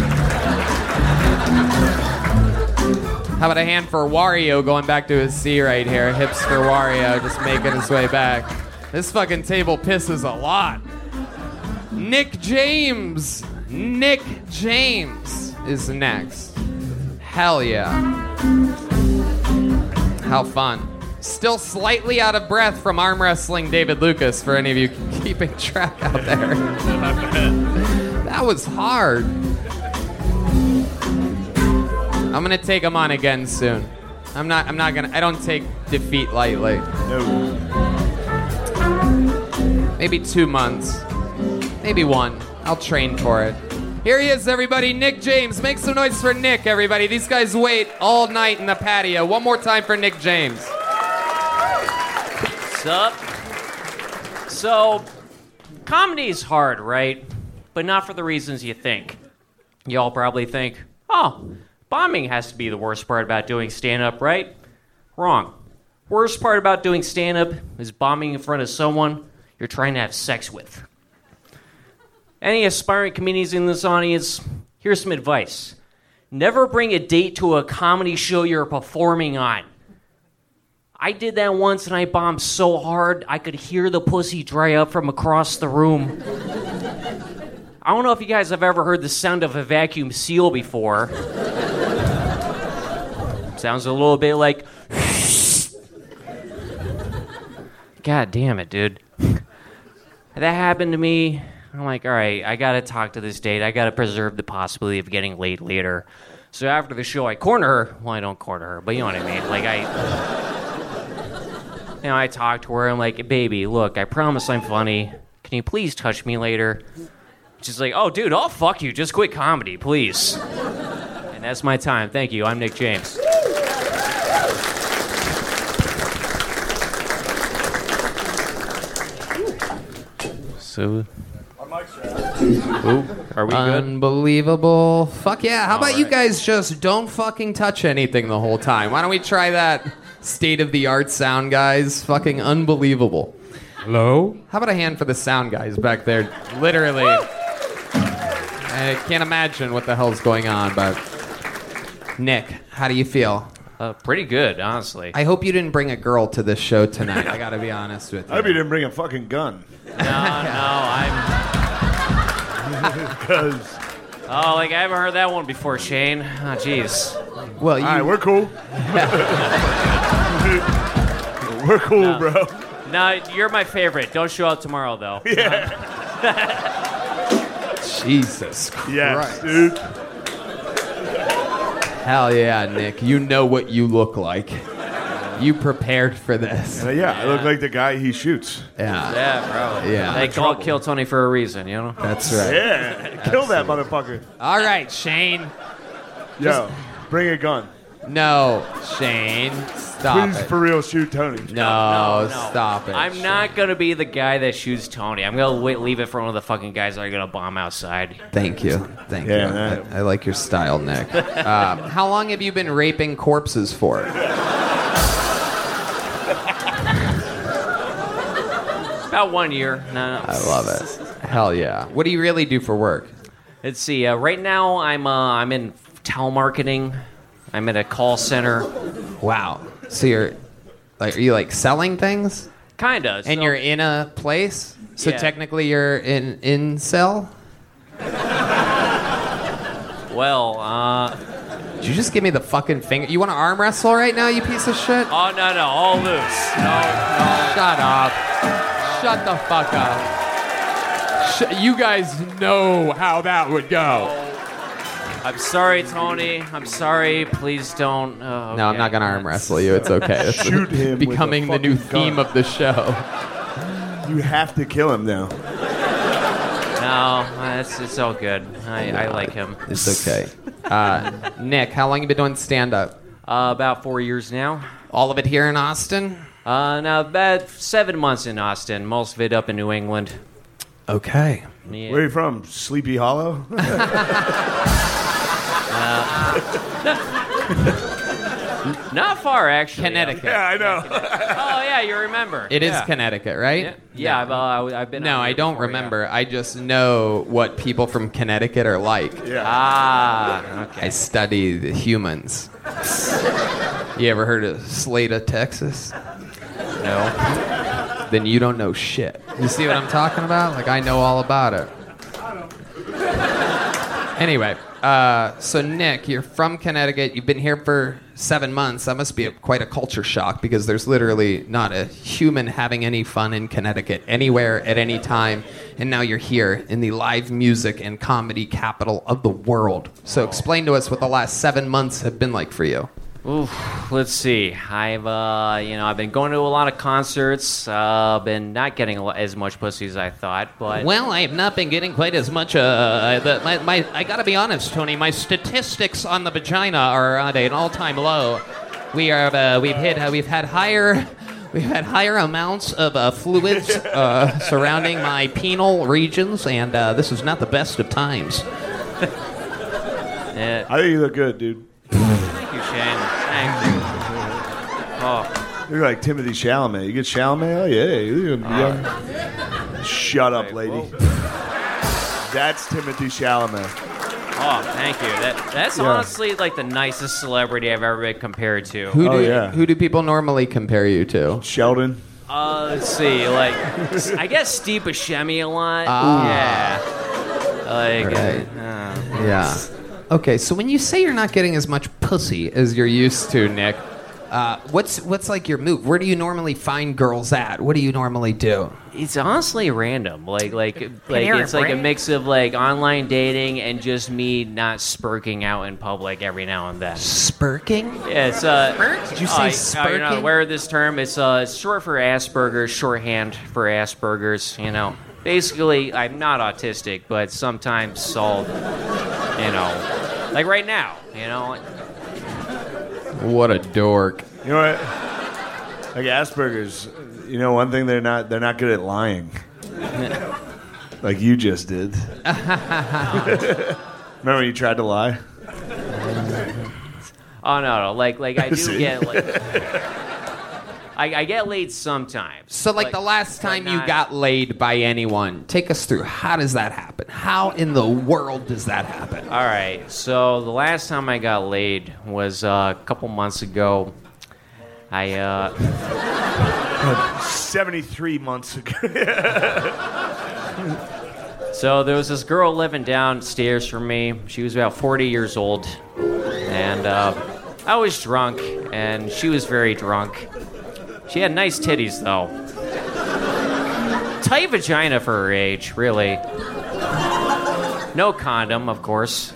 How about a hand for Wario going back to his C right here? Hipster Wario just making his way back. This fucking table pisses a lot. Nick James. Nick James is next. Hell yeah. How fun. Still slightly out of breath from arm wrestling David Lucas for any of you keeping track out there. That was hard. I'm gonna take him on again soon. I'm not. I'm not gonna. I don't take defeat lightly. No. Maybe two months. Maybe one. I'll train for it. Here he is, everybody. Nick James. Make some noise for Nick, everybody. These guys wait all night in the patio. One more time for Nick James. What's up? So, comedy's hard, right? But not for the reasons you think. Y'all probably think, oh. Bombing has to be the worst part about doing stand-up, right? Wrong. Worst part about doing stand-up is bombing in front of someone you're trying to have sex with. Any aspiring comedians in this audience, here's some advice. Never bring a date to a comedy show you're performing on. I did that once and I bombed so hard I could hear the pussy dry up from across the room. I don't know if you guys have ever heard the sound of a vacuum seal before. Sounds a little bit like... God damn it, dude. That happened to me. I'm like, all right, I gotta talk to this date. I gotta preserve the possibility of getting laid later. So after the show, I corner her. Well, I don't corner her, but you know what I mean. Like, I... You know, I talk to her. I'm like, baby, look, I promise I'm funny. Can you please touch me later? She's like, oh, dude, I'll fuck you. Just quit comedy, please. And that's my time. Thank you. I'm Nick James. So... Ooh, are we good? Unbelievable. Fuck yeah. How about right. you guys just don't fucking touch anything the whole time? Why don't we try that state-of-the-art sound, guys? Fucking unbelievable. Hello? How about a hand for the sound guys back there? Literally... I can't imagine what the hell's going on, but... Nick, how do you feel? Uh, pretty good, honestly. I hope you didn't bring a girl to this show tonight. I gotta be honest with you. I hope you didn't bring a fucking gun. No, no, I'm... Because... Oh, like, I haven't heard that one before, Shane. Oh, jeez. Well, you... All right, we're cool. We're cool, no. bro. No, you're my favorite. Don't show up tomorrow, though. Yeah. Um, Jesus Christ. Yes, dude. Hell yeah, Nick. You know what you look like. You prepared for this. Uh, yeah, yeah, I look like the guy he shoots. Yeah. Yeah, bro. Yeah. They call Kill Tony for a reason, you know? That's right. Yeah. Kill that motherfucker. All right, Shane. Yo, Just... bring a gun. No, Shane. Stop Please, it. Please, for real, shoot Tony. No, no, no, no. Stop it. I'm Shane. Not going to be the guy that shoots Tony. I'm going to leave it for one of the fucking guys that are going to bomb outside. Thank you. Thank yeah, you. Man. I, I like your style, Nick. um, how long have you been raping corpses for? About one year. No, no. I love it. Hell yeah. What do you really do for work? Let's see. Uh, right now, I'm uh, I'm in towel marketing. I'm at a call center. Wow. So you're like, are you like selling things? Kinda. And so, you're in a place. So yeah. Technically, you're in in cell. Well, uh. Did you just give me the fucking finger? You want to arm wrestle right now, you piece of shit? Oh no no, all loose. No no. Shut up. Shut the fuck up. Sh- you guys know how that would go. I'm sorry, Tony. I'm sorry. Please don't. Uh, okay. No, I'm not going to arm wrestle you. It's okay. It's Shoot a, him. Becoming with a the new theme gun. Of the show. You have to kill him now. No, it's, it's all good. I, no, I like him. It's okay. Uh, Nick, how long have you been doing stand-up? Uh, about four years now. All of it here in Austin? Uh, now about seven months in Austin, most of it up in New England. Okay. Yeah. Where are you from? Sleepy Hollow? uh, not far, actually. Connecticut. Yeah, I know. Oh, yeah, you remember. It yeah. is Connecticut, right? Yeah, yeah, yeah. I've, uh, I've been. No, I don't before, remember. Yeah. I just know what people from Connecticut are like. Yeah. Ah, okay. I study the humans. You ever heard of Slata, Texas? No. Then you don't know shit. You see what I'm talking about? Like, I know all about it. Anyway, uh, so Nick, you're from Connecticut. You've been here for seven months. That must be a, quite a culture shock because there's literally not a human having any fun in Connecticut anywhere at any time. And now you're here in the live music and comedy capital of the world. So explain to us what the last seven months have been like for you. Ooh, let's see. I've uh, you know, I've been going to a lot of concerts. I've uh, been not getting as much pussy as I thought, but well, I've not been getting quite as much. Uh, the, my, my, I gotta be honest, Tony. My statistics on the vagina are at an all-time low. We are uh, we've hit uh, we've had higher we've had higher amounts of uh, fluids uh, surrounding my penile regions, and uh, this is not the best of times. Yeah. I think you look good, dude. Oh. You're like Timothy Chalamet. You get Chalamet? Oh, yeah. You're young. Shut up, lady. That's Timothy Chalamet. Oh, thank you. That, that's yeah. honestly like the nicest celebrity I've ever been compared to. Who do, oh, yeah. who do people normally compare you to? Sheldon. Uh, let's see. Like, I guess Steve Buscemi a lot. Uh, yeah. Like, right. uh, yeah. Okay, so when you say you're not getting as much pussy as you're used to, Nick, uh, what's what's like your move? Where do you normally find girls at? What do you normally do? It's honestly random. Like like like it's like a mix of like online dating and just me not spurking out in public every now and then. Spurking? Yeah, it's uh. Spurking? Did you say uh, spurking? You're not aware of this term. It's uh, it's short for Asperger's, shorthand for Asperger's. You know, basically, I'm not autistic, but sometimes I'll. You know, like right now, you know. What a dork. You know what? Like Asperger's, you know, one thing they're not they're not good at lying. Like you just did. Remember when you tried to lie? Oh no, no, like like I do get like I, I get laid sometimes. So, like, like the last time you got laid by anyone, take us through. How does that happen? How in the world does that happen? All right. So the last time I got laid was uh, a couple months ago. I uh, seventy-three months ago. So there was this girl living downstairs from me. She was about forty years old, and uh, I was drunk, and she was very drunk. She had nice titties, though. tight vagina for her age, really. No condom, of course.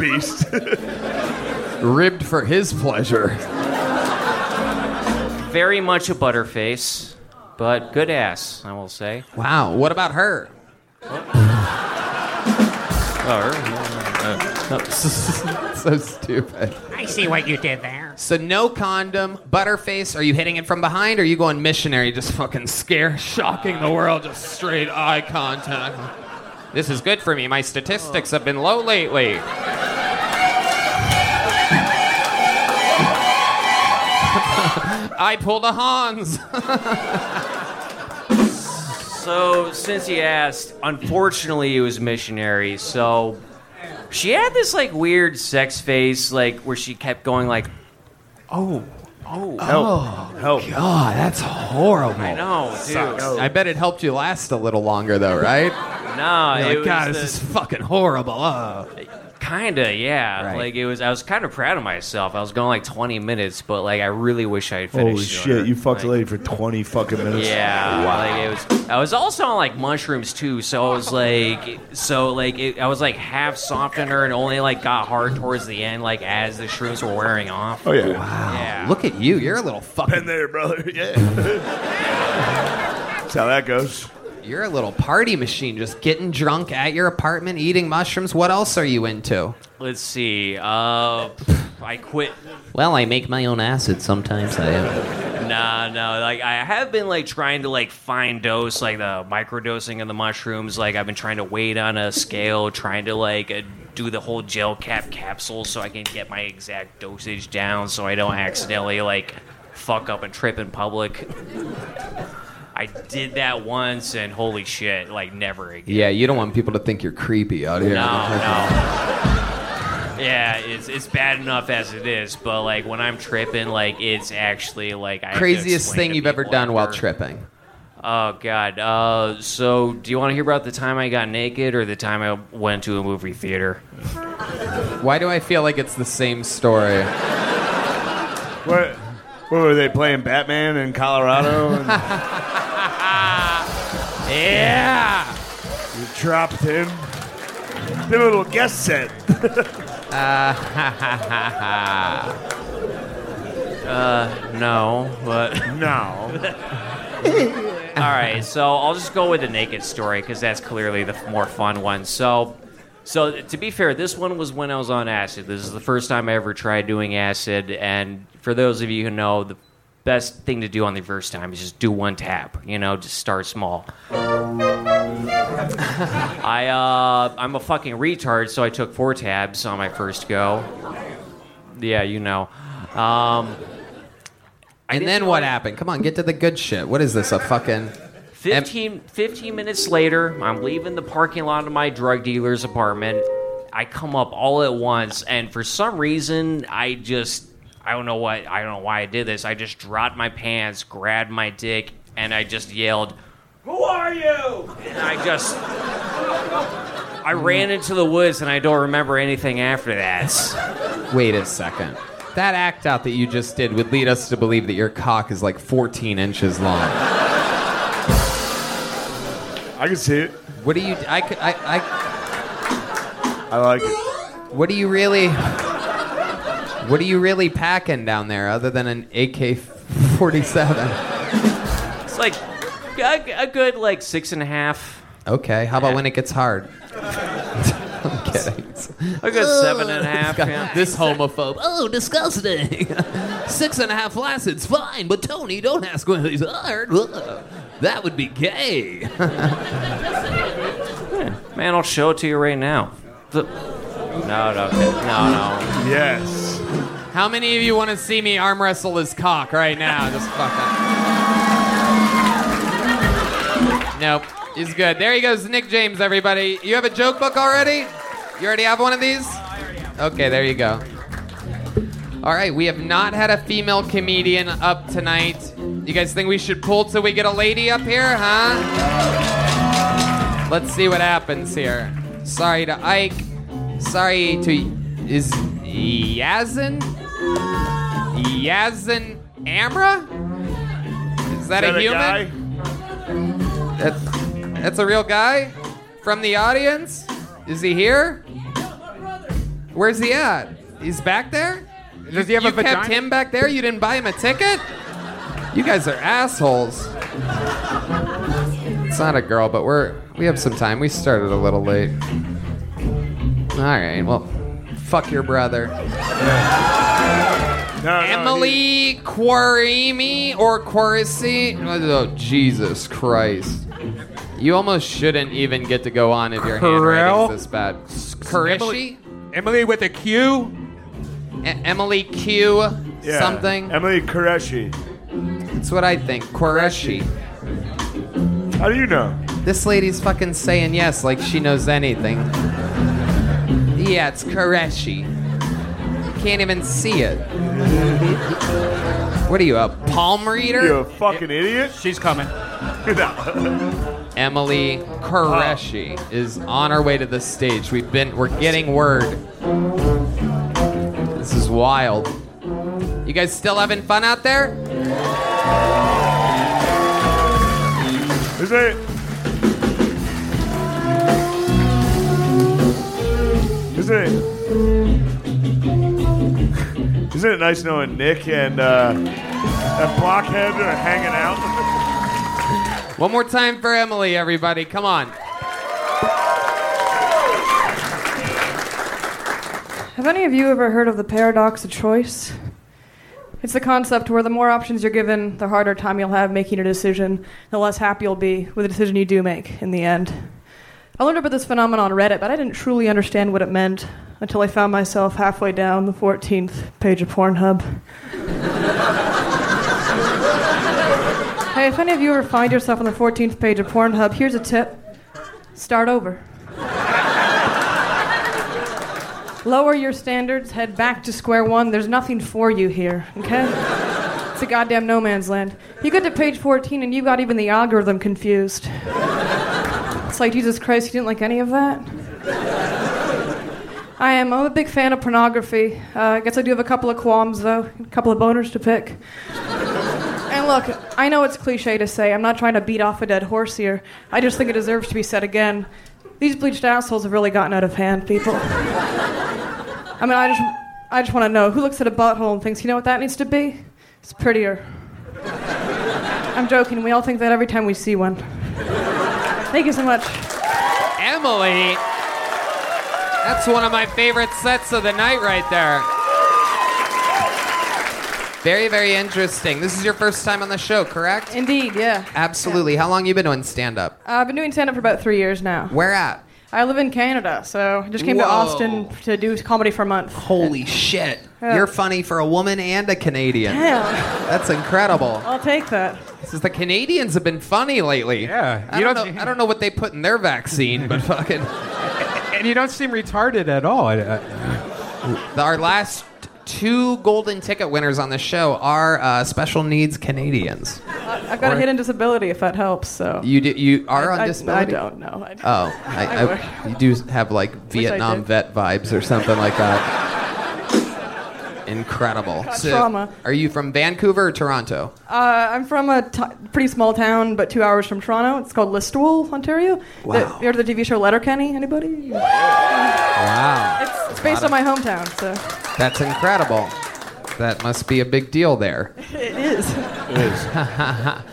Beast. Ribbed for his pleasure. Very much a butterface, but good ass, I will say. Wow, what about her? Oh, her? So stupid. I see what you did there. So no condom, butterface, are you hitting it from behind, or are you going missionary, just fucking scare, shocking the world, just straight eye contact? This is good for me. My statistics have been low lately. I pulled a Hans. So, since he asked, unfortunately it was missionary, so she had this, like, weird sex face, like, where she kept going, like, oh, oh, oh, no. No. God, that's horrible. I know, dude. No. I bet it helped you last a little longer, though, right? No, it like, was God, the... this is fucking horrible. Oh. Kinda, yeah. Right. Like it was. I was kind of proud of myself. I was going like twenty minutes, but like I really wish I had finished. Holy shit! Sooner. You fucked like, a lady for twenty fucking minutes. Yeah. Wow. Like it was. I was also on like mushrooms too, so I was like, so like it, I was like half soft in her and only like got hard towards the end, like as the shrooms were wearing off. Oh yeah. Wow. Yeah. Look at you. You're a little fucking. Been there, brother. Yeah. That's how that goes. You're a little party machine, just getting drunk at your apartment, eating mushrooms. What else are you into? Let's see. Uh, I quit. Well, I make my own acid sometimes. I have. Nah, no. Like I have been like trying to like find dose, like the microdosing of the mushrooms. Like I've been trying to weight on a scale, trying to like uh, do the whole gel cap capsule so I can get my exact dosage down, so I don't accidentally like fuck up and trip in public. I did that once, and holy shit, like, never again. Yeah, you don't want people to think you're creepy out here. No, no. Yeah, it's it's bad enough as it is, but, like, when I'm tripping, like, it's actually, like... I Craziest thing you've ever done ever. while tripping? Oh, God. Uh, so, do you want to hear about the time I got naked or the time I went to a movie theater? Why do I feel like it's the same story? What? What were they playing, Batman in Colorado? And... yeah! You dropped him. Did a little guest set. uh, uh, no, but... No. All right, so I'll just go with the naked story, because that's clearly the more fun one. So... So, to be fair, this one was when I was on acid. This is the first time I ever tried doing acid, and for those of you who know, the best thing to do on the first time is just do one tap, you know, just start small. I, uh, I'm a fucking retard, so I took four tabs on my first go. Yeah, you know. Um, and then what happened? Come on, get to the good shit. What is this, a fucking... fifteen, fifteen minutes later, I'm leaving the parking lot of my drug dealer's apartment. I come up all at once, and for some reason, I just, I don't know what, I don't know why I did this. I just dropped my pants, grabbed my dick, and I just yelled, "Who are you?" And I just, I ran into the woods, and I don't remember anything after that. Wait a second. That act out that you just did would lead us to believe that your cock is like fourteen inches long. I can see it. What do you... I, I, I, I like it. What do you really... What are you really packing down there other than an A K forty-seven? It's like a, a good, like, six and a half. Okay. How about when it gets hard? I'm kidding. A good oh, seven and a half. Got, yeah. This homophobe. Oh, disgusting. Six and a half acid's fine, but Tony, don't ask when he's hard. Ugh. That would be gay. Man, I'll show it to you right now. No, no, no, no. Yes. How many of you want to see me arm wrestle his cock right now? Just fuck up. Nope. He's good. There he goes, Nick James, everybody. You have a joke book already? You already have one of these? I already have one. Okay, there you go. All right, we have not had a female comedian up tonight. You guys think we should pull till we get a lady up here, huh? Let's see what happens here. Sorry to Ike. Sorry to... Is Yazin? Yazin Amra? Is that, is that a human? A guy? That, that's a real guy from the audience? Is he here? Where's he at? He's back there? Does he have you a vagina? You kept him back there? You didn't buy him a ticket? You guys are assholes. It's not a girl, but we're we have some time. We started a little late. All right, well, fuck your brother. Yeah. No, Emily no, he... Quarimi or Quarisi? Oh, Jesus Christ. You almost shouldn't even get to go on if your handwriting's this bad. Quirishi? Emily with a Q? E- Emily Q yeah. something? Emily Qureshi. That's what I think. Qureshi. How do you know? This lady's fucking saying yes like she knows anything. Yeah, it's Qureshi. You can't even see it. What are you, a palm reader? You a fucking it, idiot? She's coming. Emily Qureshi oh. is on her way to the stage. We've been, we're getting word. This is wild. You guys still having fun out there? Is it? Is it? Isn't it nice knowing Nick and uh, that blockhead are hanging out? One more time for Emily, everybody. Come on. Have any of you ever heard of the paradox of choice? It's the concept where the more options you're given, the harder time you'll have making a decision, the less happy you'll be with the decision you do make in the end. I learned about this phenomenon on Reddit, but I didn't truly understand what it meant until I found myself halfway down the fourteenth page of Pornhub. Hey, if any of you ever find yourself on the fourteenth page of Pornhub, here's a tip. Start over. Lower your standards, head back to square one. There's nothing for you here, okay? It's a goddamn no man's land. You get to page fourteen and you got even the algorithm confused. It's like, Jesus Christ, you didn't like any of that? I am. I'm a big fan of pornography. Uh, I guess I do have a couple of qualms, though. A couple of boners to pick. And look, I know it's cliche to say. I'm not trying to beat off a dead horse here. I just think it deserves to be said again. These bleached assholes have really gotten out of hand, people. I mean, I just I just want to know, who looks at a butthole and thinks, you know what that needs to be? It's prettier. I'm joking. We all think that every time we see one. Thank you so much. Emily. That's one of my favorite sets of the night right there. Very, very interesting. This is your first time on the show, correct? Indeed, yeah. Absolutely. Yeah. How long have you been doing stand-up? Uh, I've been doing stand-up for about three years now. Where at? I live in Canada, so I just came Whoa. to Austin to do comedy for a month. Holy and, shit. Yeah. You're funny for a woman and a Canadian. Yeah. That's incredible. I'll take that. This is the Canadians have been funny lately. Yeah. I don't, don't know, I don't know what they put in their vaccine, but fucking... And you don't seem retarded at all. Our last two golden ticket winners on the show are uh, special needs Canadians. I've got or, a hidden disability, if that helps. So you do, you are I, on disability. I, I don't know. I don't. Oh, I, I, I, you do have like Vietnam vet vibes or something like that. Incredible. So trauma. Are you from Vancouver or Toronto? Uh, I'm from a t- pretty small town, but two hours from Toronto. It's called Listowel, Ontario. Wow. The, you heard of the T V show Letterkenny? Anybody? Wow. It's, it's based on my hometown, so. That's incredible. That must be a big deal there. It is. It is.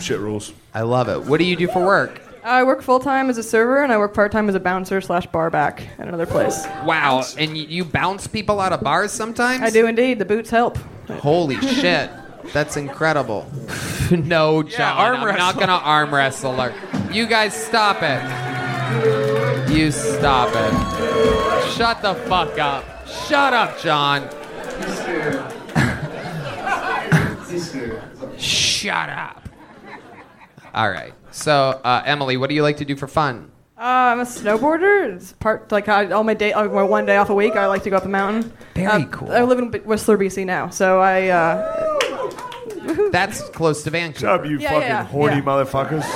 Shit rules. I love it. What do you do for work? I work full-time as a server, and I work part-time as a bouncer slash bar back at another place. Wow. And you bounce people out of bars sometimes? I do indeed. The boots help. Holy shit. That's incredible. No, John. Yeah, arm I'm wrestle. not going to arm wrestle her. You guys stop it. You stop it. Shut the fuck up. Shut up, John. Shut up. All right. So, uh, Emily, what do you like to do for fun? Uh, I'm a snowboarder. It's part like I, all my day, all my one day off a week. I like to go up a mountain. Very uh, cool. I live in Whistler, B C now, so I. Uh, That's close to Vancouver. Shut up, you yeah, fucking yeah, horny yeah. motherfuckers!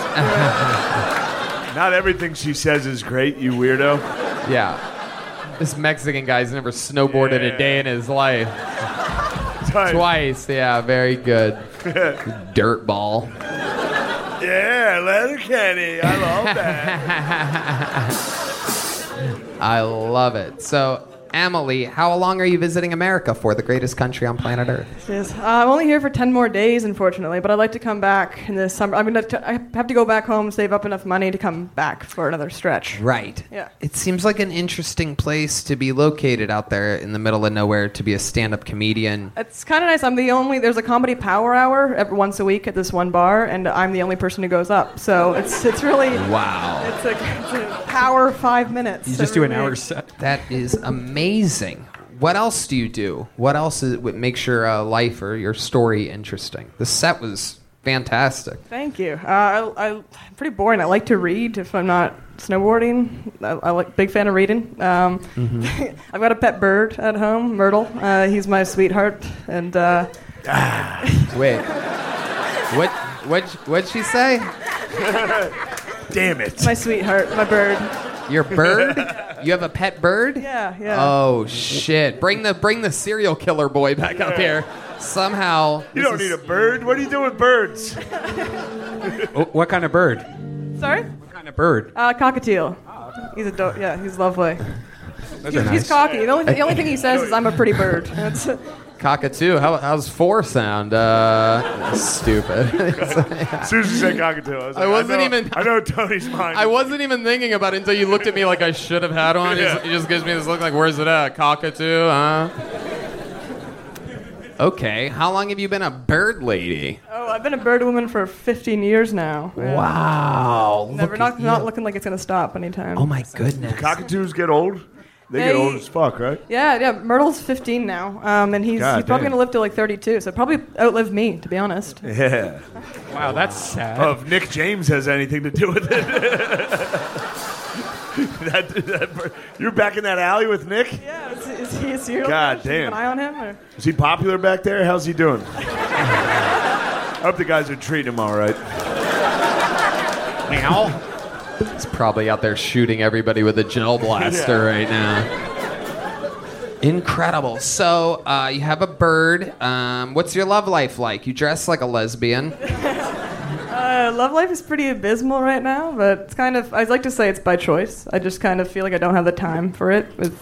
Not everything she says is great, you weirdo. Yeah. This Mexican guy's never snowboarded yeah. a day in his life. Twice. Twice, yeah, very good. Dirtball. Yeah, Letterkenny. I love that. I love it. So, Emily, how long are you visiting America for, the greatest country on planet Earth? Yes. Uh, I'm only here for ten more days, unfortunately, but I'd like to come back in the summer. I'm gonna t- I have to go back home, save up enough money to come back for another stretch. Right. Yeah. It seems like an interesting place to be located out there in the middle of nowhere to be a stand-up comedian. It's kind of nice. I'm the only... There's a comedy power hour every, once a week at this one bar, and I'm the only person who goes up. So it's it's really... Wow. It's a, it's a power five minutes. You just do an week. Hour set. That is amazing. Amazing. What else do you do? What else is, what makes your uh, life or your story interesting? The set was fantastic. Thank you. Uh, I, I, I'm pretty boring. I like to read if I'm not snowboarding. I, I like big fan of reading. Um, mm-hmm. I've got a pet bird at home, Myrtle. Uh, he's my sweetheart. And uh, ah, wait, what? What? What'd she say? Damn it! My sweetheart, my bird. Your bird? You have a pet bird? Yeah, yeah. Oh shit! Bring the bring the serial killer boy back yeah. up here. Somehow. You don't is... need a bird. What do you do with birds? Oh, what kind of bird? Sorry? What kind of bird? Uh, cockatiel. Oh, okay. He's a do- yeah. He's lovely. Those he, are nice. He's cocky. The only, the only thing he says is "I'm a pretty bird." That's cockatoo. How, how's four sound? Uh, stupid. Susan said cockatoo. I, was like, I wasn't I know, even. I know Tony's mind. I wasn't even thinking about it until you looked at me like I should have had one. Yeah. He just gives me this look like, where's it at? Cockatoo, huh? Okay. How long have you been a bird lady? Oh, I've been a bird woman for fifteen years now. Yeah. Wow. Never. Look not, not looking like it's going to stop anytime. Oh, my goodness. Do cockatoos get old? They, they get old as fuck, right? Yeah, yeah. Myrtle's fifteen now, um, and he's, he's probably going to live to like thirty-two, so probably outlive me, to be honest. Yeah. Wow, that's sad. Oh, if Nick James has anything to do with it. that, that, you're back in that alley with Nick? Yeah. Is, is he a serial God damn. You have an eye on him? Or? Is he popular back there? How's he doing? I hope the guys are treating him all right. Meow. He's probably out there shooting everybody with a gel blaster yeah. right now. Incredible. So uh, you have a bird. Um, what's your love life like? You dress like a lesbian. uh, love life is pretty abysmal right now, but it's kind of, I'd like to say it's by choice. I just kind of feel like I don't have the time for it with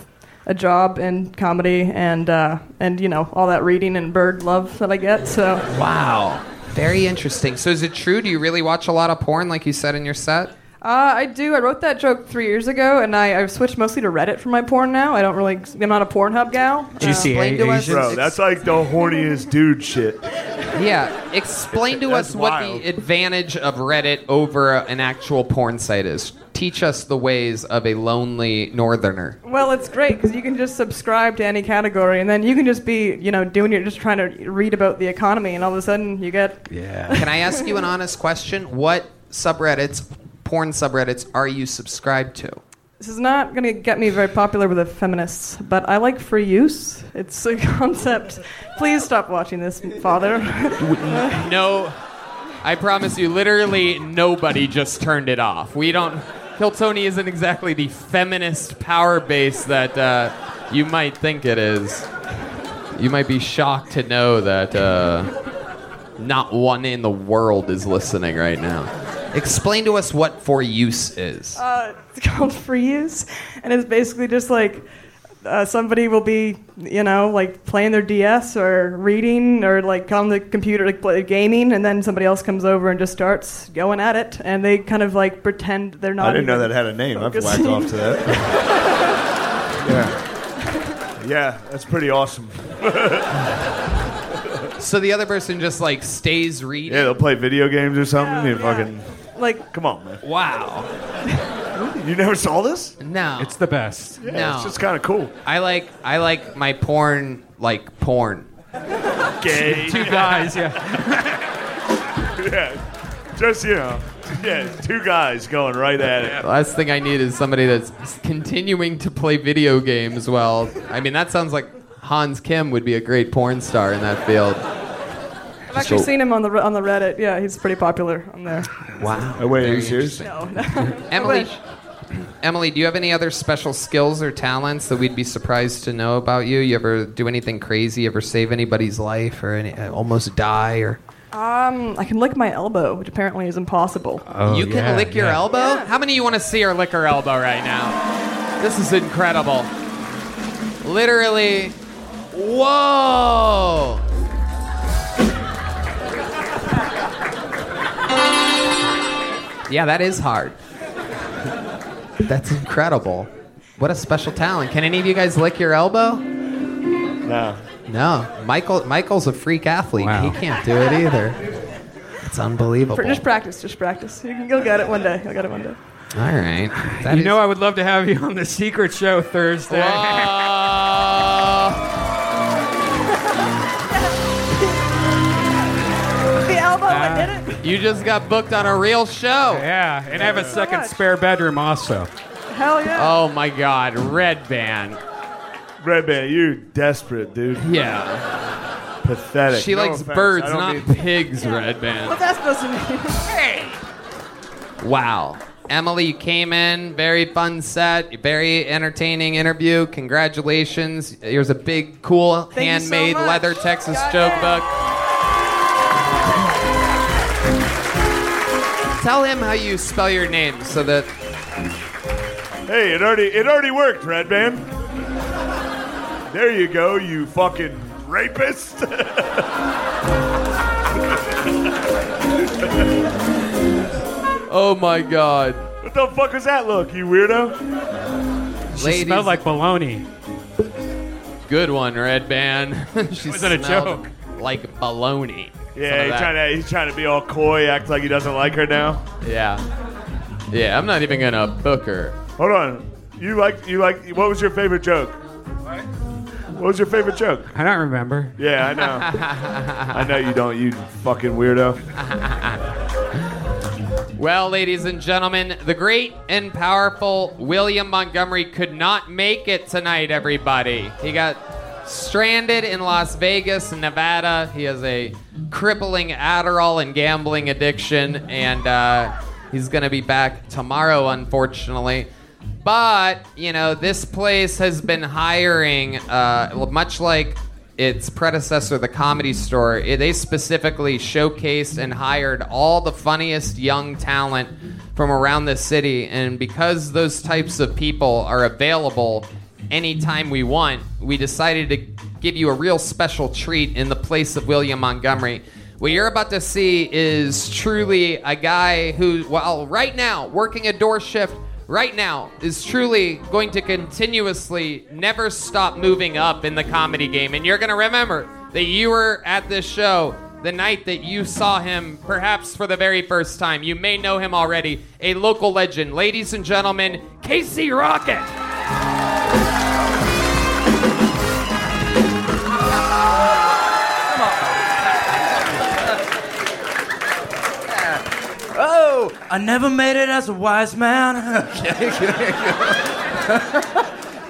a job and comedy and, uh, and you know, all that reading and bird love that I get. So. Wow. Very interesting. So is it true? Do you really watch a lot of porn like you said in your set? Uh, I do. I wrote that joke three years ago, and I, I've switched mostly to Reddit for my porn now. I don't really... I'm not a Pornhub gal. Do you uh, see Asians? Bro, that's like the horniest dude shit. Yeah. Explain to us wild. What the advantage of Reddit over an actual porn site is. Teach us the ways of a lonely northerner. Well, it's great because you can just subscribe to any category, and then you can just be, you know, doing your just trying to read about the economy, and all of a sudden you get... Yeah. Can I ask you an honest question? What subreddits... porn subreddits are you subscribed to? This is not going to get me very popular with the feminists, but I like free use. It's a concept. Please stop watching this, Father. No, I promise you, literally nobody just turned it off. We don't... Kill Tony isn't exactly the feminist power base that uh, you might think it is. You might be shocked to know that uh, not one in the world is listening right now. Explain to us what For Use is. Uh, it's called For Use, and it's basically just like uh, somebody will be, you know, like playing their D S or reading or like on the computer, like play, gaming, and then somebody else comes over and just starts going at it, and they kind of like pretend they're not. I didn't know that had a name. Focusing. I've whacked off to that. Yeah, yeah, that's pretty awesome. So the other person just like stays reading. Yeah, they'll play video games or something. Yeah, and yeah. Fucking. Like, come on, man. Wow. You never saw this? No. It's the best. Yeah, no. It's just kind of cool. I like I like my porn like porn. Gay. Two guys, yeah. Yeah. Just, you know, yeah, two guys going right at it. The last thing I need is somebody that's continuing to play video games while... I mean, that sounds like Hans Kim would be a great porn star in that field. I've actually so. seen him on the on the Reddit. Yeah, he's pretty popular on there. Wow. Oh, wait, are you serious? No. Emily, Emily, do you have any other special skills or talents that we'd be surprised to know about you? You ever do anything crazy? Ever save anybody's life or any, almost die? Or Um, I can lick my elbow, which apparently is impossible. Oh, you can yeah, lick your yeah. elbow? Yeah. How many of you want to see her lick her elbow right now? This is incredible. Literally, whoa! Yeah, that is hard. That's incredible. What a special talent. Can any of you guys lick your elbow? No. No. Michael Michael's a freak athlete. Wow. He can't do it either. It's unbelievable. For just practice, just practice. You can, you'll get it one day. You'll get it one day. All right. That you is... know I would love to have you on The Secret Show Thursday. The elbow, I did it. You just got booked on a real show. Yeah, and I have a second oh spare bedroom also. Hell yeah. Oh, my God. Red Band. Red Band, you're desperate, dude. Yeah. Pathetic. She no likes offense. birds, not mean... pigs, yeah. Red Band. What's that supposed to mean? Hey. Wow. Emily, you came in. Very fun set. Very entertaining interview. Congratulations. Here's a big, cool, Thank handmade so leather Texas God joke damn. book. Tell him how you spell your name so that... Hey, it already it already worked, Red Band. There you go, you fucking rapist. Oh my God. What the fuck was that look, you weirdo? She Ladies. smelled like baloney. Good one, Red Band. She it wasn't a joke. Like baloney. Yeah, he's trying to he's trying to be all coy, act like he doesn't like her now. Yeah. Yeah, I'm not even gonna book her. Hold on. You like you like what was your favorite joke? What? What was your favorite joke? I don't remember. Yeah, I know. I know you don't, you fucking weirdo. Well, ladies and gentlemen, the great and powerful William Montgomery could not make it tonight, everybody. He got stranded in Las Vegas, Nevada. He has a crippling Adderall and gambling addiction, and uh he's going to be back tomorrow, unfortunately. But, you know, this place has been hiring, uh, much like its predecessor, the Comedy Store. It, they specifically showcased and hired all the funniest young talent from around the city. And because those types of people are available anytime we want, we decided to give you a real special treat in the place of William Montgomery. What you're about to see is truly a guy who, well, right now, working a door shift right now, is truly going to continuously never stop moving up in the comedy game. And you're going to remember that you were at this show the night that you saw him, perhaps for the very first time. You may know him already, a local legend. Ladies and gentlemen, Casey Rocket. Oh, I never made it as a wise man.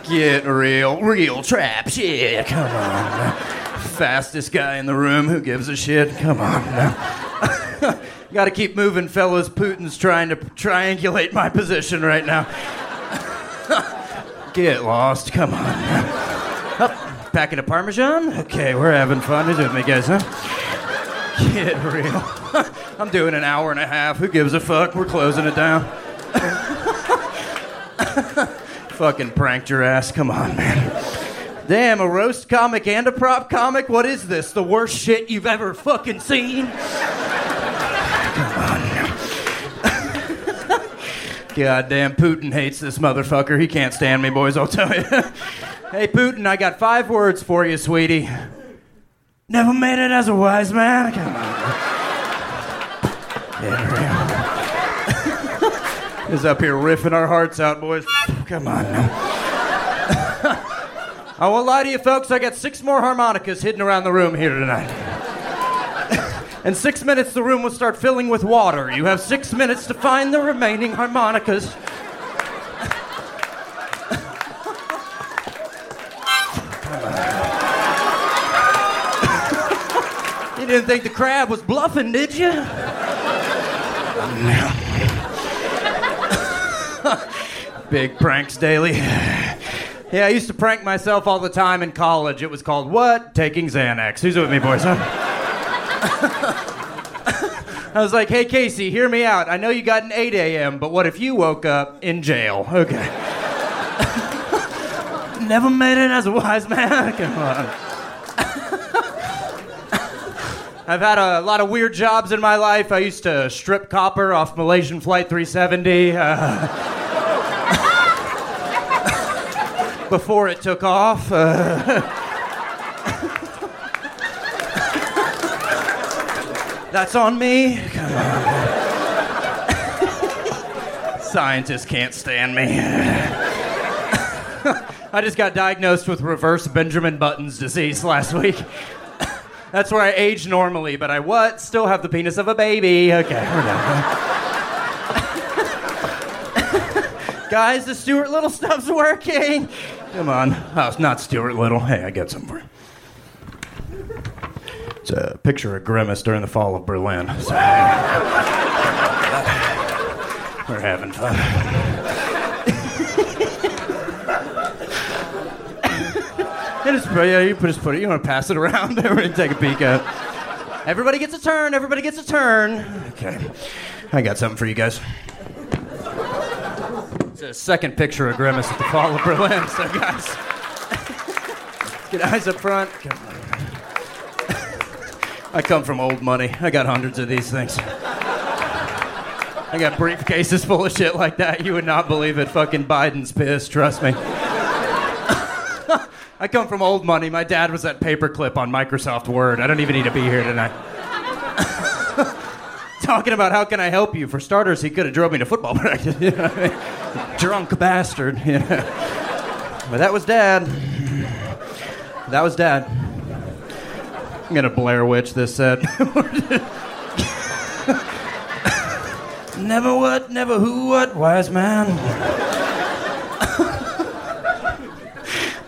Get real, real trap shit. Come on now. Fastest guy in the room. Who gives a shit? Come on now. Got to keep moving, fellas. Putin's trying to triangulate my position right now. Get lost. Come on now. Oh, packet of Parmesan? Okay, we're having fun, isn't it, guys, huh? Get real. I'm doing an hour and a half. Who gives a fuck? We're closing it down. Fucking pranked your ass. Come on, man. Damn, a roast comic and a prop comic? What is this? The worst shit you've ever fucking seen? Come on now. Goddamn, Putin hates this motherfucker. He can't stand me, boys, I'll tell you. Hey, Putin, I got five words for you, sweetie. Never made it as a wise man. Come on. Yeah, he's up here riffing our hearts out, boys. Come on now. I won't lie to you, folks. I got six more harmonicas hidden around the room here tonight. In six minutes, the room will start filling with water. You have six minutes to find the remaining harmonicas. You didn't think the crab was bluffing, did you? No. Big pranks daily. Yeah, I used to prank myself all the time in college. It was called what? Taking Xanax. Who's with me, boys, huh? I was like, hey, Casey, hear me out. I know you got an eight a.m., but what if you woke up in jail? Okay. Never made it as a wise man. Come on. I've had a lot of weird jobs in my life. I used to strip copper off Malaysian Flight three seventy. Uh, before it took off. Uh, That's on me. Come on. Scientists can't stand me. I just got diagnosed with reverse Benjamin Button's disease last week. That's where I age normally, but I what? Still have the penis of a baby. Okay, we're done. Guys, the Stuart Little stuff's working. Come on. Oh, it's not Stuart Little. Hey, I got something for you. It's a picture of Grimace during the fall of Berlin. So, we're having fun. And it's, yeah, you just put it. You want to pass it around? Everybody take a peek at it. Everybody gets a turn. Everybody gets a turn. Okay, I got something for you guys. It's a second picture of Grimace at the fall of Berlin. So guys, get eyes up front. Come on. I come from old money. I got hundreds of these things. I got briefcases full of shit like that. You would not believe it. Fucking Biden's pissed, trust me. I come from old money. My dad was that paperclip on Microsoft Word. I don't even need to be here tonight. Talking about how can I help you? For starters, he could have drove me to football practice. You know what I mean? Drunk bastard. You know? But that was Dad. That was Dad. I'm gonna Blair Witch this set. Never what, never who what, wise man.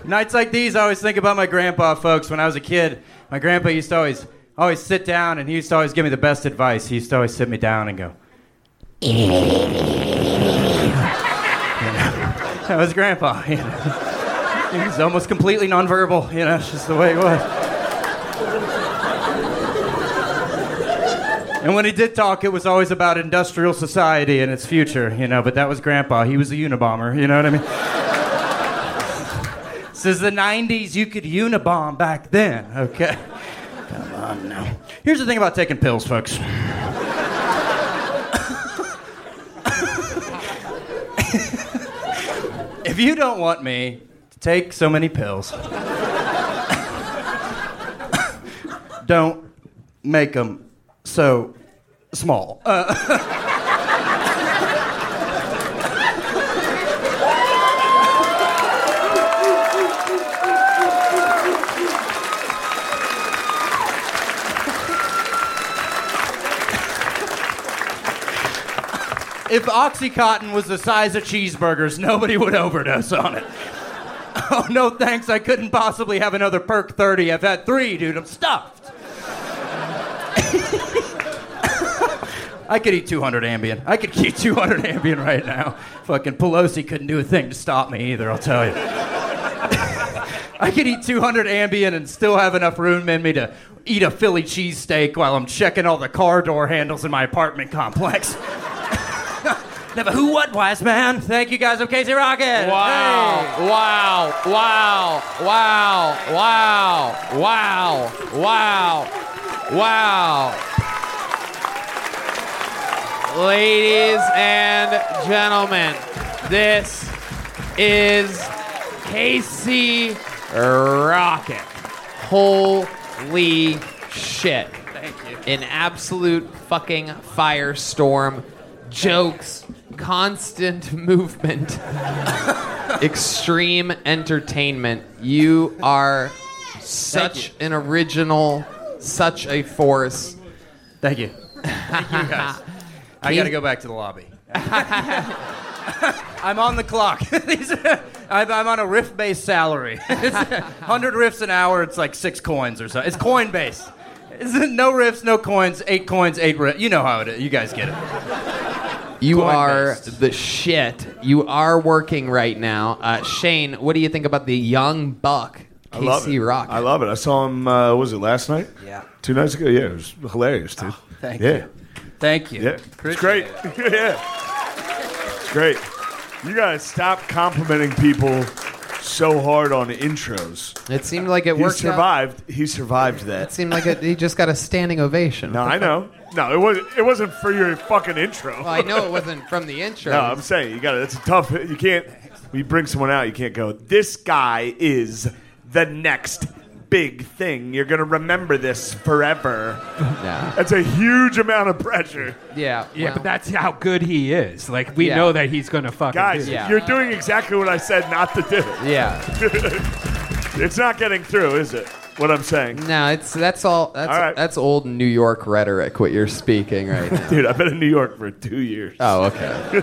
Nights like these, I always think about my grandpa, folks. When I was a kid, my grandpa used to always, always sit down, and he used to always give me the best advice. He used to always sit me down and go, you know, that was Grandpa. You know. He was almost completely nonverbal. You know, it's just the way it was. And when he did talk, it was always about industrial society and its future, you know, but that was Grandpa. He was a Unabomber, you know what I mean? This is the nineties. You could Unabomb back then, okay? Come on now. Here's the thing about taking pills, folks. If you don't want me to take so many pills, don't make them so small. Uh, if OxyContin was the size of cheeseburgers, nobody would overdose on it. Oh, no thanks. I couldn't possibly have another Perk thirty. I've had three, dude. I'm stuffed. I could eat two hundred Ambien. I could eat two hundred Ambien right now. Fucking Pelosi couldn't do a thing to stop me either, I'll tell you. I could eat two hundred Ambien and still have enough room in me to eat a Philly cheesesteak while I'm checking all the car door handles in my apartment complex. Never who, what, wise man. Thank you guys. I'm Casey Rocket. Wow. Hey. Wow. Wow. Wow. Wow. Wow. Wow. Wow. Ladies and gentlemen, this is Casey Rocket. Holy shit. Thank you. An absolute fucking firestorm. Jokes. Constant movement. Extreme entertainment. You are such you. an original, such a force. Thank you. Thank you guys. I got to go back to the lobby. I'm on the clock. I'm on a riff-based salary. It's one hundred riffs an hour. It's like six coins or so. It's coin-based. It's no riffs, no coins, eight coins, eight riffs. You know how it is. You guys get it. You are the shit. You are working right now. Uh, Shane, what do you think about the young buck, Casey Rocket? I love it. I saw him, uh, what was it, last night? Yeah. Two nights ago? Yeah, it was hilarious, dude. Oh, thank yeah. you. Thank you. Yeah. It's great. It. Yeah. It's great. You gotta stop complimenting people so hard on intros. It seemed like it he worked. He survived. Out. He survived that. It seemed like it, he just got a standing ovation. No, I know. No, it wasn't. It wasn't for your fucking intro. Well, I know it wasn't from the intro. No, I'm saying you got. That's a tough. You can't. When you bring someone out, you can't go, this guy is the next big thing. You're gonna remember this forever. Yeah. That's a huge amount of pressure. Yeah. Yeah, well, but that's how good he is. Like we yeah. know that he's gonna fucking Guys, do yeah. you're doing exactly what I said not to do. Yeah. It's not getting through, is it? What I'm saying. No, it's that's all that's all right. That's old New York rhetoric what you're speaking right now. Dude, I've been in New York for two years. Oh, okay.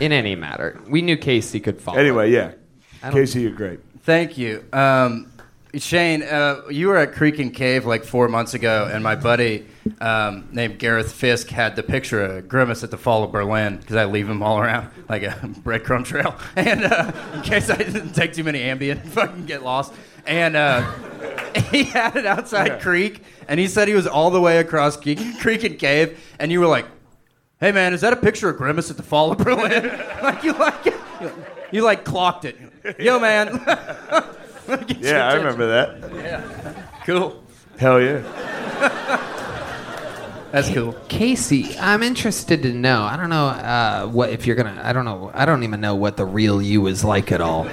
In any matter. We knew Casey could follow. Anyway, yeah. Casey, you're great. Thank you. Um Shane, uh, you were at Creek and Cave like four months ago, and my buddy um, named Gareth Fisk had the picture of Grimace at the Fall of Berlin, because I leave him all around like a breadcrumb trail, and uh, in case I didn't take too many Ambien and fucking get lost. And uh, he had it outside yeah. Creek, and he said he was all the way across Creek and Cave, and you were like, hey, man, is that a picture of Grimace at the Fall of Berlin? like, you like, you, you like clocked it. Yo, man. Yeah, I remember that. Yeah. Cool. Hell yeah. That's cool. Casey, I'm interested to know. I don't know uh, what if you're going to... I don't know. I don't even know what the real you is like at all.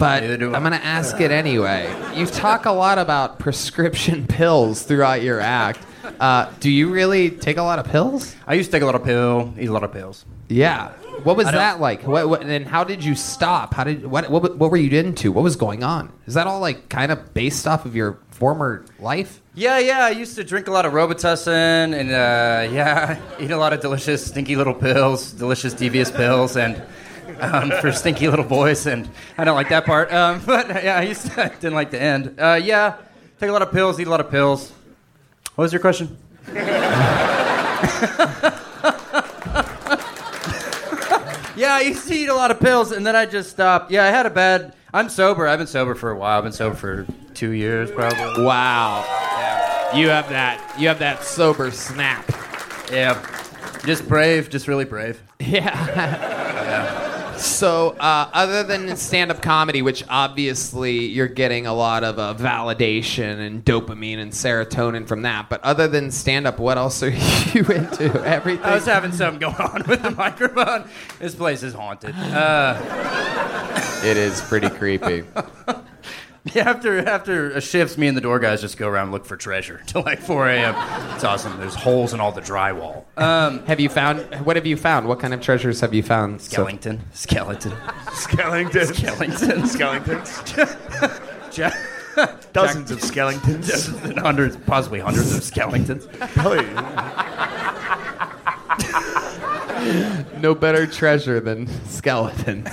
But I'm going to ask it anyway. You talk a lot about prescription pills throughout your act. Uh, do you really take a lot of pills? I used to take a lot of pill, eat a lot of pills. Yeah. What was that like? What, what, and how did you stop? How did what, what? What were you into? What was going on? Is that all like kind of based off of your former life? Yeah, yeah. I used to drink a lot of Robitussin, and uh, yeah, eat a lot of delicious, stinky little pills, delicious, devious pills, and um, for stinky little boys. And I don't like that part. Um, but yeah, I used to I didn't like the end. Uh, yeah, take a lot of pills, eat a lot of pills. What was your question? Yeah, I used to eat a lot of pills, and then I just stopped. Yeah, I had a bad... I'm sober. I've been sober for a while. I've been sober for two years, probably. Wow. Yeah. You have that. You have that sober snap. Yeah. Just brave. Just really brave. Yeah. Yeah. So, uh, other than stand-up comedy, which obviously you're getting a lot of uh, validation and dopamine and serotonin from that, but other than stand-up, what else are you into? Everything? I was having something going on with the microphone. This place is haunted. Uh... It is pretty creepy. Yeah, after after a shift, me and the door guys just go around and look for treasure till like four a.m. It's awesome. There's holes in all the drywall. Um, have you found? What have you found? What kind of treasures have you found? Skellington. So? Skeleton. Skellington. Skellington. Skellingtons. Jack, Jack, Dozens Jack, of skeletons. Dozens, hundreds, possibly hundreds of skeletons. No better treasure than skeletons.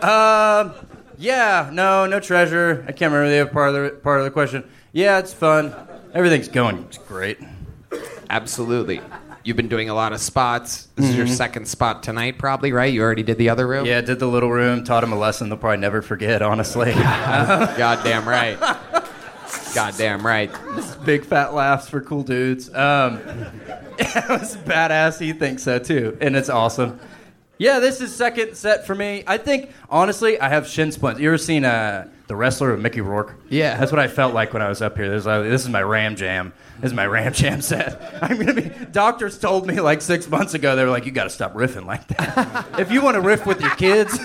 Um. Yeah, no, no treasure. I can't remember the other part of the, part of the question. Yeah, it's fun. Everything's going great. Absolutely. You've been doing a lot of spots. This mm-hmm. is your second spot tonight, probably, right? You already did the other room? Yeah, did the little room. Taught him a lesson they'll probably never forget, honestly. Goddamn right. Goddamn right. This is big fat laughs for cool dudes. Um, it was badass. He thinks so, too. And it's awesome. Yeah, this is second set for me. I think, honestly, I have shin splints. You ever seen uh, The Wrestler with Mickey Rourke? Yeah. That's what I felt like when I was up here. This is, like, this is my Ram Jam. This is my Ram Jam set. I'm gonna be. Doctors told me like six months ago, they were like, you got to stop riffing like that. If you want to riff with your kids...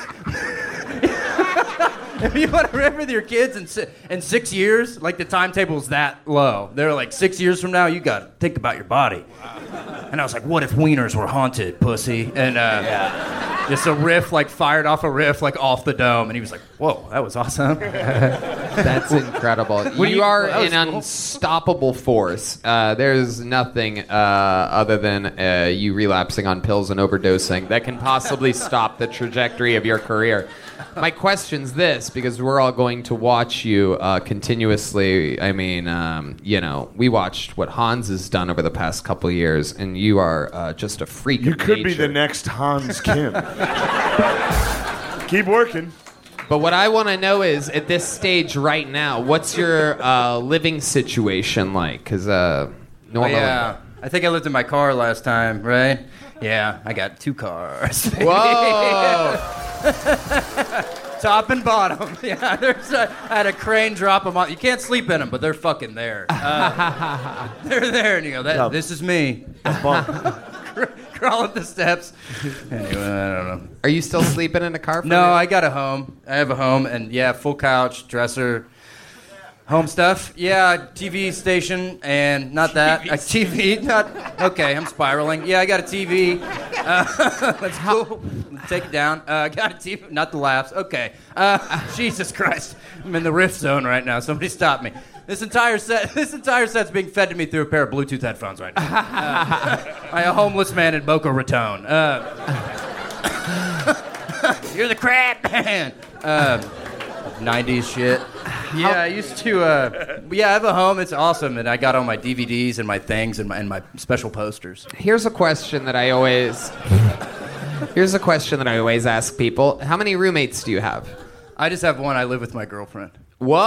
If you want to riff with your kids in, si- in six years, like the timetable's that low. They're like, six years from now, you got to think about your body. Wow. And I was like, what if wieners were haunted, pussy? And uh, yeah. just a riff, like fired off a riff, like off the dome. And he was like, whoa, that was awesome. That's incredible. You, you are well, an cool. unstoppable force. Uh, there's nothing uh, other than uh, you relapsing on pills and overdosing that can possibly stop the trajectory of your career. My question's this, because we're all going to watch you uh, continuously. I mean, um, you know, we watched what Hans has done over the past couple of years, and you are uh, just a freak of nature. You could be the next Hans Kim. Keep working. But what I want to know is, at this stage right now, what's your uh, living situation like? Because uh, normally... Oh, yeah. I think I lived in my car last time, right? Yeah, I got two cars. Whoa! Top and bottom. Yeah, there's a, I had a crane drop them on. You can't sleep in them, but they're fucking there. Uh, they're there, and you go, that, no. This is me. Crawl up the steps. Anyway, I don't know. Are you still sleeping in a car? For no, you? I got a home. I have a home, and yeah, full couch, dresser. Home stuff, yeah, T V station, and not that, a T V, not, okay, I'm spiraling. Yeah, I got a T V, uh, that's cool, take it down, uh, I got a T V, not the laughs, okay, uh, Jesus Christ, I'm in the riff zone right now, somebody stop me. This entire set, this entire set's being fed to me through a pair of Bluetooth headphones right now. Uh, I'm a homeless man in Boca Raton. Uh, you're the crap man. Uh, nineties shit. Yeah, I used to, uh, yeah, I have a home, it's awesome, and I got all my D V Ds and my things and my and my special posters. Here's a question that I always, here's a question that I always ask people. How many roommates do you have? I just have one, I live with my girlfriend. Whoa,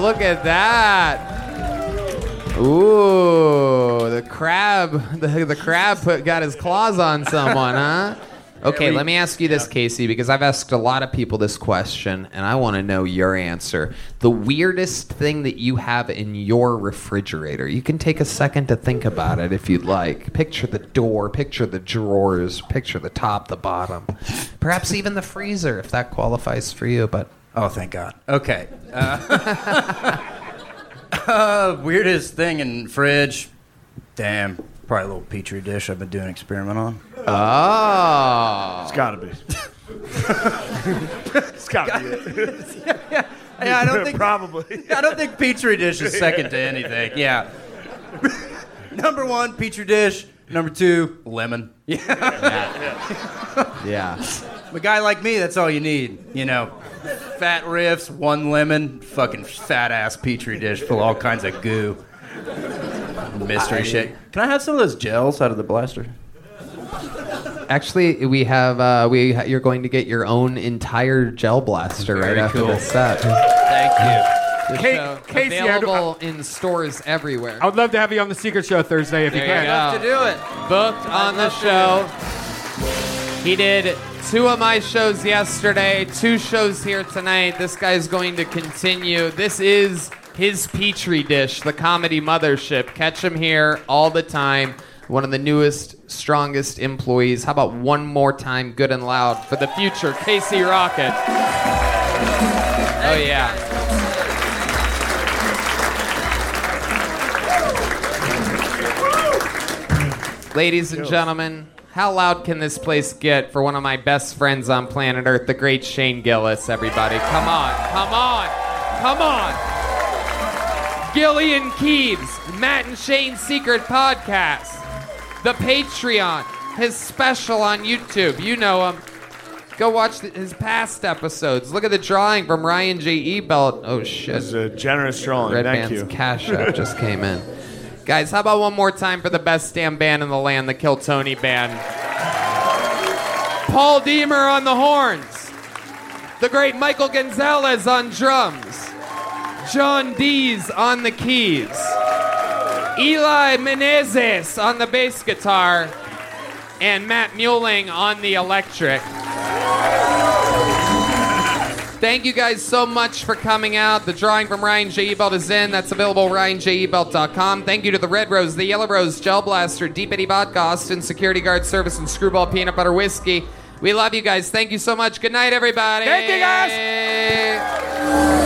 look at that. Ooh, the crab, the, the crab put, got his claws on someone, huh? Okay, yeah, we, let me ask you this, yeah. Casey, because I've asked a lot of people this question, and I want to know your answer. The weirdest thing that you have in your refrigerator. You can take a second to think about it if you'd like. Picture the door, picture the drawers, picture the top, the bottom. Perhaps even the freezer, if that qualifies for you, but... Oh, thank God. Okay. Uh, uh, weirdest thing in fridge. Damn. Probably a little Petri dish I've been doing an experiment on. Oh. It's gotta be. It's gotta be it. yeah, yeah. yeah, I don't think... Probably. I don't think Petri dish is second to anything, yeah. Number one, Petri dish. Number two, lemon. Yeah. Yeah. yeah. A guy like me, that's all you need, you know. Fat riffs, one lemon, fucking fat-ass Petri dish full of all kinds of goo. Mystery I, shit. Can I have some of those gels out of the blaster? Actually, we have. Uh, we ha- you're going to get your own entire gel blaster Very right cool. after this set. Thank you. K- Casey, available I, in stores everywhere. I would love to have you on the Secret Show Thursday if there you can. You love to do it. Booked on the show. He did two of my shows yesterday. Two shows here tonight. This guy's going to continue. This is. His Petri Dish, the Comedy Mothership. Catch him here all the time. One of the newest, strongest employees. How about one more time, good and loud, for the future, Casey Rocket. Oh, yeah. Ladies and gentlemen, how loud can this place get for one of my best friends on planet Earth, the great Shane Gillis, everybody? Come on, come on, come on. Gillian Keeves, Matt and Shane's Secret Podcast, the Patreon, his special on YouTube. You know him. Go watch the, his past episodes. Look at the drawing from Ryan J. Ebelt. Oh, shit. That's a generous drawing. Red Thank Band's you. Cash App just came in. Guys, how about one more time for the best damn band in the land, the Kill Tony Band? Paul Deemer on the horns. The great Michael Gonzales on drums. John Dees on the keys. Eli Menezes on the bass guitar. And Matt Muelling on the electric. Thank you guys so much for coming out. The drawing from Ryan J. Ebelt is in. That's available Ryan J E Belt dot com. Thank you to the Red Rose, the Yellow Rose, Gel Blaster, Deep Eddie Vodka, Austin Security Guard Service, and Screwball Peanut Butter Whiskey. We love you guys. Thank you so much. Good night, everybody. Thank you, guys.